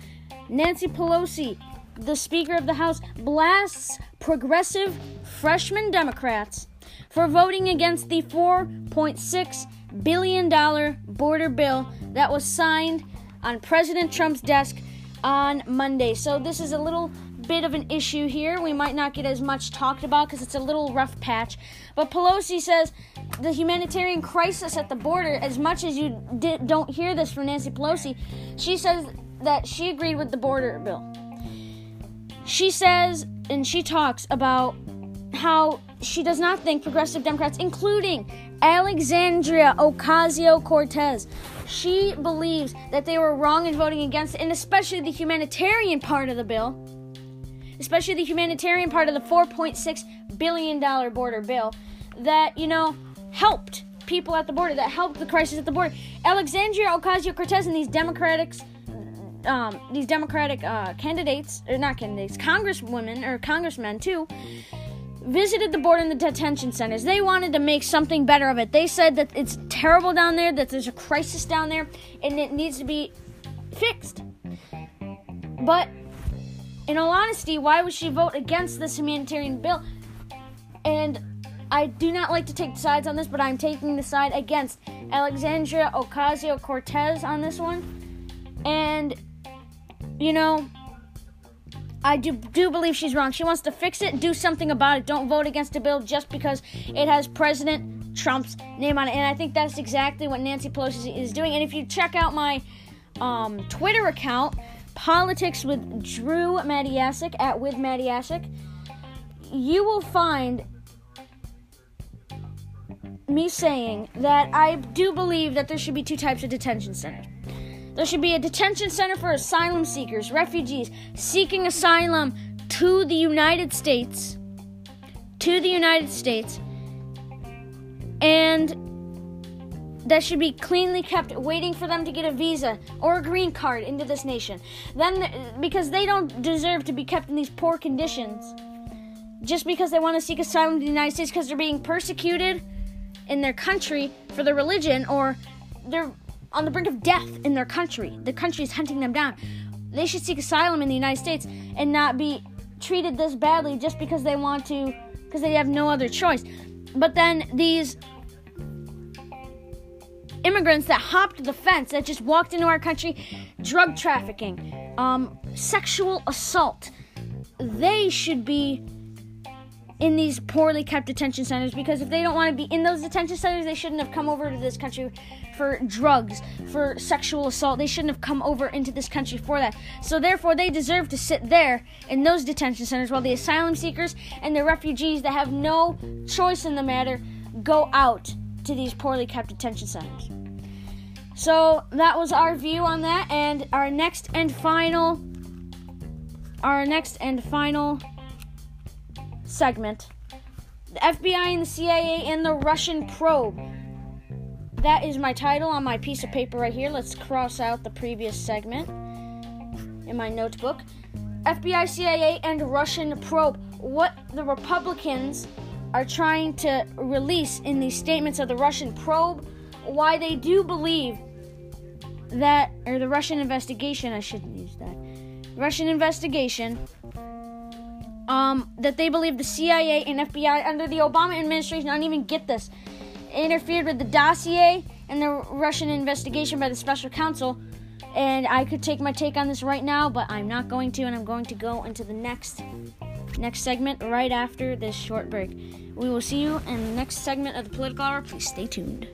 Nancy Pelosi, the Speaker of the House, blasts progressive freshman Democrats for voting against the four point six billion dollars border bill that was signed on President Trump's desk on Monday. So this is a little bit of an issue here. We might not get as much talked about because it's a little rough patch. But Pelosi says the humanitarian crisis at the border, as much as you di- don't hear this from Nancy Pelosi, she says that she agreed with the border bill. She says, and she talks about how she does not think progressive Democrats, including Alexandria Ocasio-Cortez, she believes that they were wrong in voting against it, and especially the humanitarian part of the bill. Especially the humanitarian part of the four point six billion dollars border bill that, you know, helped people at the border, that helped the crisis at the border. Alexandria Ocasio-Cortez and these Democrats, um, these Democratic uh, candidates, or not candidates, congresswomen or congressmen too, visited the border and the detention centers. They wanted to make something better of it. They said that it's terrible down there, that there's a crisis down there, and it needs to be fixed. But in all honesty, why would she vote against this humanitarian bill? And I do not like to take sides on this, but I'm taking the side against Alexandria Ocasio-Cortez on this one. And, you know, I do, do believe she's wrong. She wants to fix it, do something about it. Don't vote against a bill just because it has President Trump's name on it. And I think that's exactly what Nancy Pelosi is doing. And if you check out my um, Twitter account, Politics with Drew Matyasik, at With Matyasik, you will find me saying that I do believe that there should be two types of detention centers. There should be a detention center for asylum seekers, refugees, seeking asylum to the United States, to the United States, and that should be cleanly kept, waiting for them to get a visa or a green card into this nation. Then, because they don't deserve to be kept in these poor conditions, just because they want to seek asylum in the United States because they're being persecuted in their country for their religion, or they're on the brink of death in their country. The country is hunting them down. They should seek asylum in the United States and not be treated this badly just because they want to, because they have no other choice. But then these immigrants that hopped the fence, that just walked into our country, drug trafficking, um, sexual assault, they should be in these poorly kept detention centers, because if they don't want to be in those detention centers, they shouldn't have come over to this country for drugs, for sexual assault. They shouldn't have come over into this country for that. So therefore, they deserve to sit there in those detention centers while the asylum seekers and the refugees that have no choice in the matter go out to these poorly kept detention centers. So that was our view on that, and our next and final, our next and final segment, the F B I and the C I A and the Russian probe. That is my title on my piece of paper right here. Let's cross out the previous segment in my notebook. F B I, C I A, and Russian probe. What the Republicans are trying to release in these statements of the Russian probe, why they do believe that, or the Russian investigation, I shouldn't use that, Russian investigation, Um, that they believe the C I A and F B I under the Obama administration, I don't even get this, interfered with the dossier and the Russian investigation by the special counsel. And I could take my take on this right now, but I'm not going to, and I'm going to go into the next next segment right after this short break. We will see you in the next segment of the Political Hour. Please stay tuned.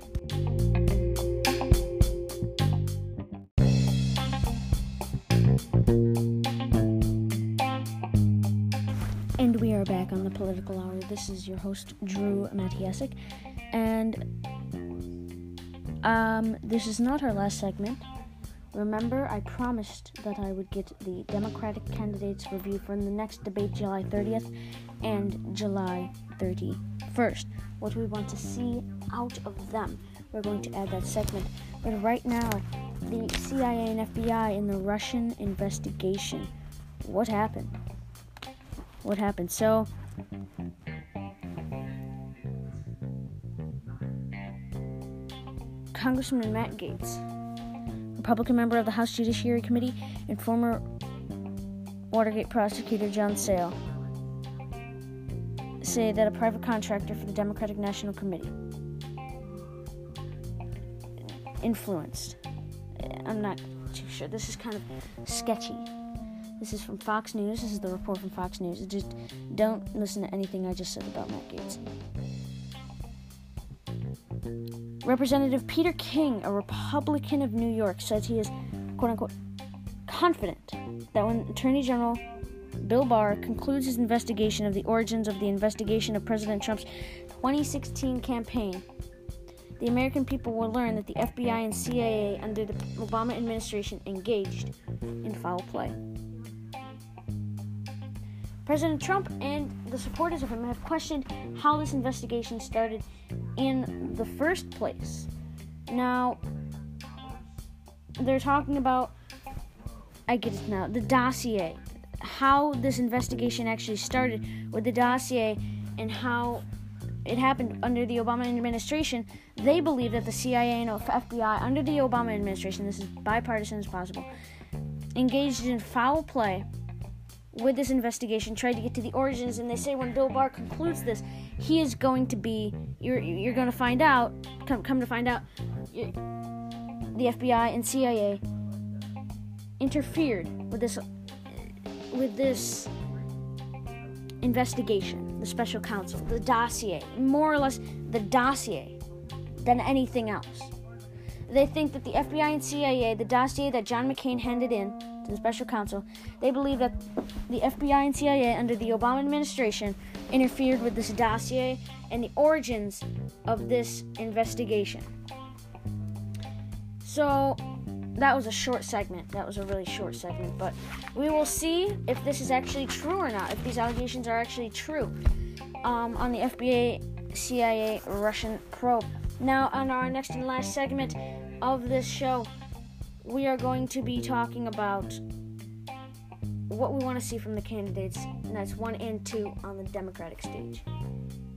Back on the Political Hour. This is your host, Drew Matyasik, and um, this is not our last segment. Remember, I promised that I would get the Democratic candidates reviewed for the next debate, July thirtieth and July thirty-first. What we want to see out of them. We're going to add that segment. But right now, the C I A and F B I in the Russian investigation. What happened? What happened? So, Congressman Matt Gaetz, Republican member of the House Judiciary Committee, and former Watergate prosecutor John Sale, say that a private contractor for the Democratic National Committee influenced. I'm not too sure. This is kind of sketchy. This is from Fox News. This is the report from Fox News. Just don't listen to anything I just said about Matt Gaetz. Representative Peter King, a Republican of New York, says he is, quote-unquote, confident that when Attorney General Bill Barr concludes his investigation of the origins of the investigation of President Trump's twenty sixteen campaign, the American people will learn that the F B I and C I A under the Obama administration engaged in foul play. President Trump and the supporters of him have questioned how this investigation started in the first place. Now, they're talking about, I get it now, the dossier, how this investigation actually started with the dossier and how it happened under the Obama administration. They believe that the C I A and F B I under the Obama administration, this is bipartisan as possible, engaged in foul play with this investigation, tried to get to the origins, and they say when Bill Barr concludes this, he is going to be, you're you're going to find out, come, come to find out, the F B I and C I A interfered with this, with this investigation, the special counsel, the dossier, more or less the dossier than anything else. They think that the F B I and C I A, the dossier that John McCain handed in, to the special counsel. They believe that the F B I and C I A under the Obama administration interfered with this dossier and the origins of this investigation. So that was a short segment. That was a really short segment, but we will see if this is actually true or not, if these allegations are actually true um, on the F B I, C I A, Russian probe. Now, on our next and last segment of this show, we are going to be talking about what we want to see from the candidates, nights one and two on the Democratic stage.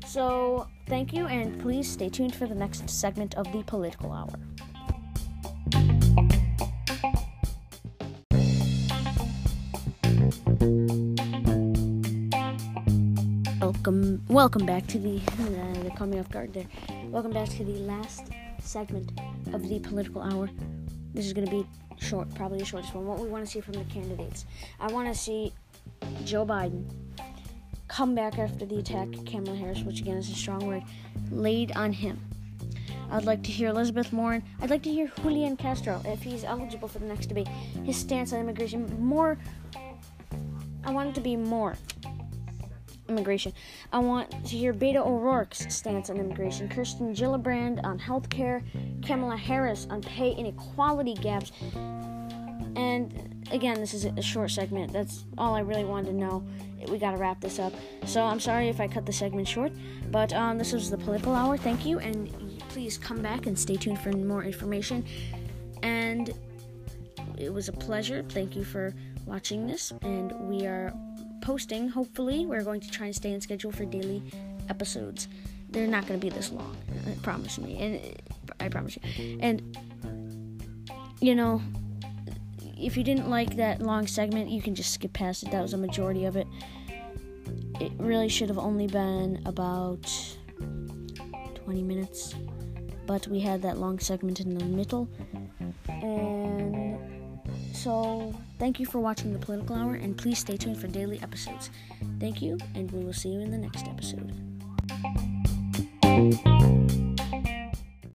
So, thank you, and please stay tuned for the next segment of the Political Hour. Welcome, welcome back to the, uh, they caught me off guard there. Welcome back to the last segment of the Political Hour. This is going to be short, probably the shortest one. What we want to see from the candidates. I want to see Joe Biden come back after the attack, Kamala Harris, which again is a strong word, laid on him. I'd like to hear Elizabeth Warren. I'd like to hear Julian Castro, if he's eligible for the next debate, his stance on immigration. More, I want it to be more immigration. I want to hear Beto O'Rourke's stance on immigration, Kirsten Gillibrand on healthcare, Kamala Harris on pay inequality gaps, and again, this is a short segment. That's all I really wanted to know. We got to wrap this up. So I'm sorry if I cut the segment short, but um, this was the Political Hour. Thank you, and please come back and stay tuned for more information. And it was a pleasure. Thank you for watching this, and we are posting. Hopefully we're going to try and stay on schedule for daily episodes. They're not going to be this long, I promise me, and I promise you. And you know, if you didn't like that long segment, you can just skip past it. That was a majority of it. It really should have only been about twenty minutes, but we had that long segment in the middle. And so, thank you for watching the Political Hour, and please stay tuned for daily episodes. Thank you, and we will see you in the next episode.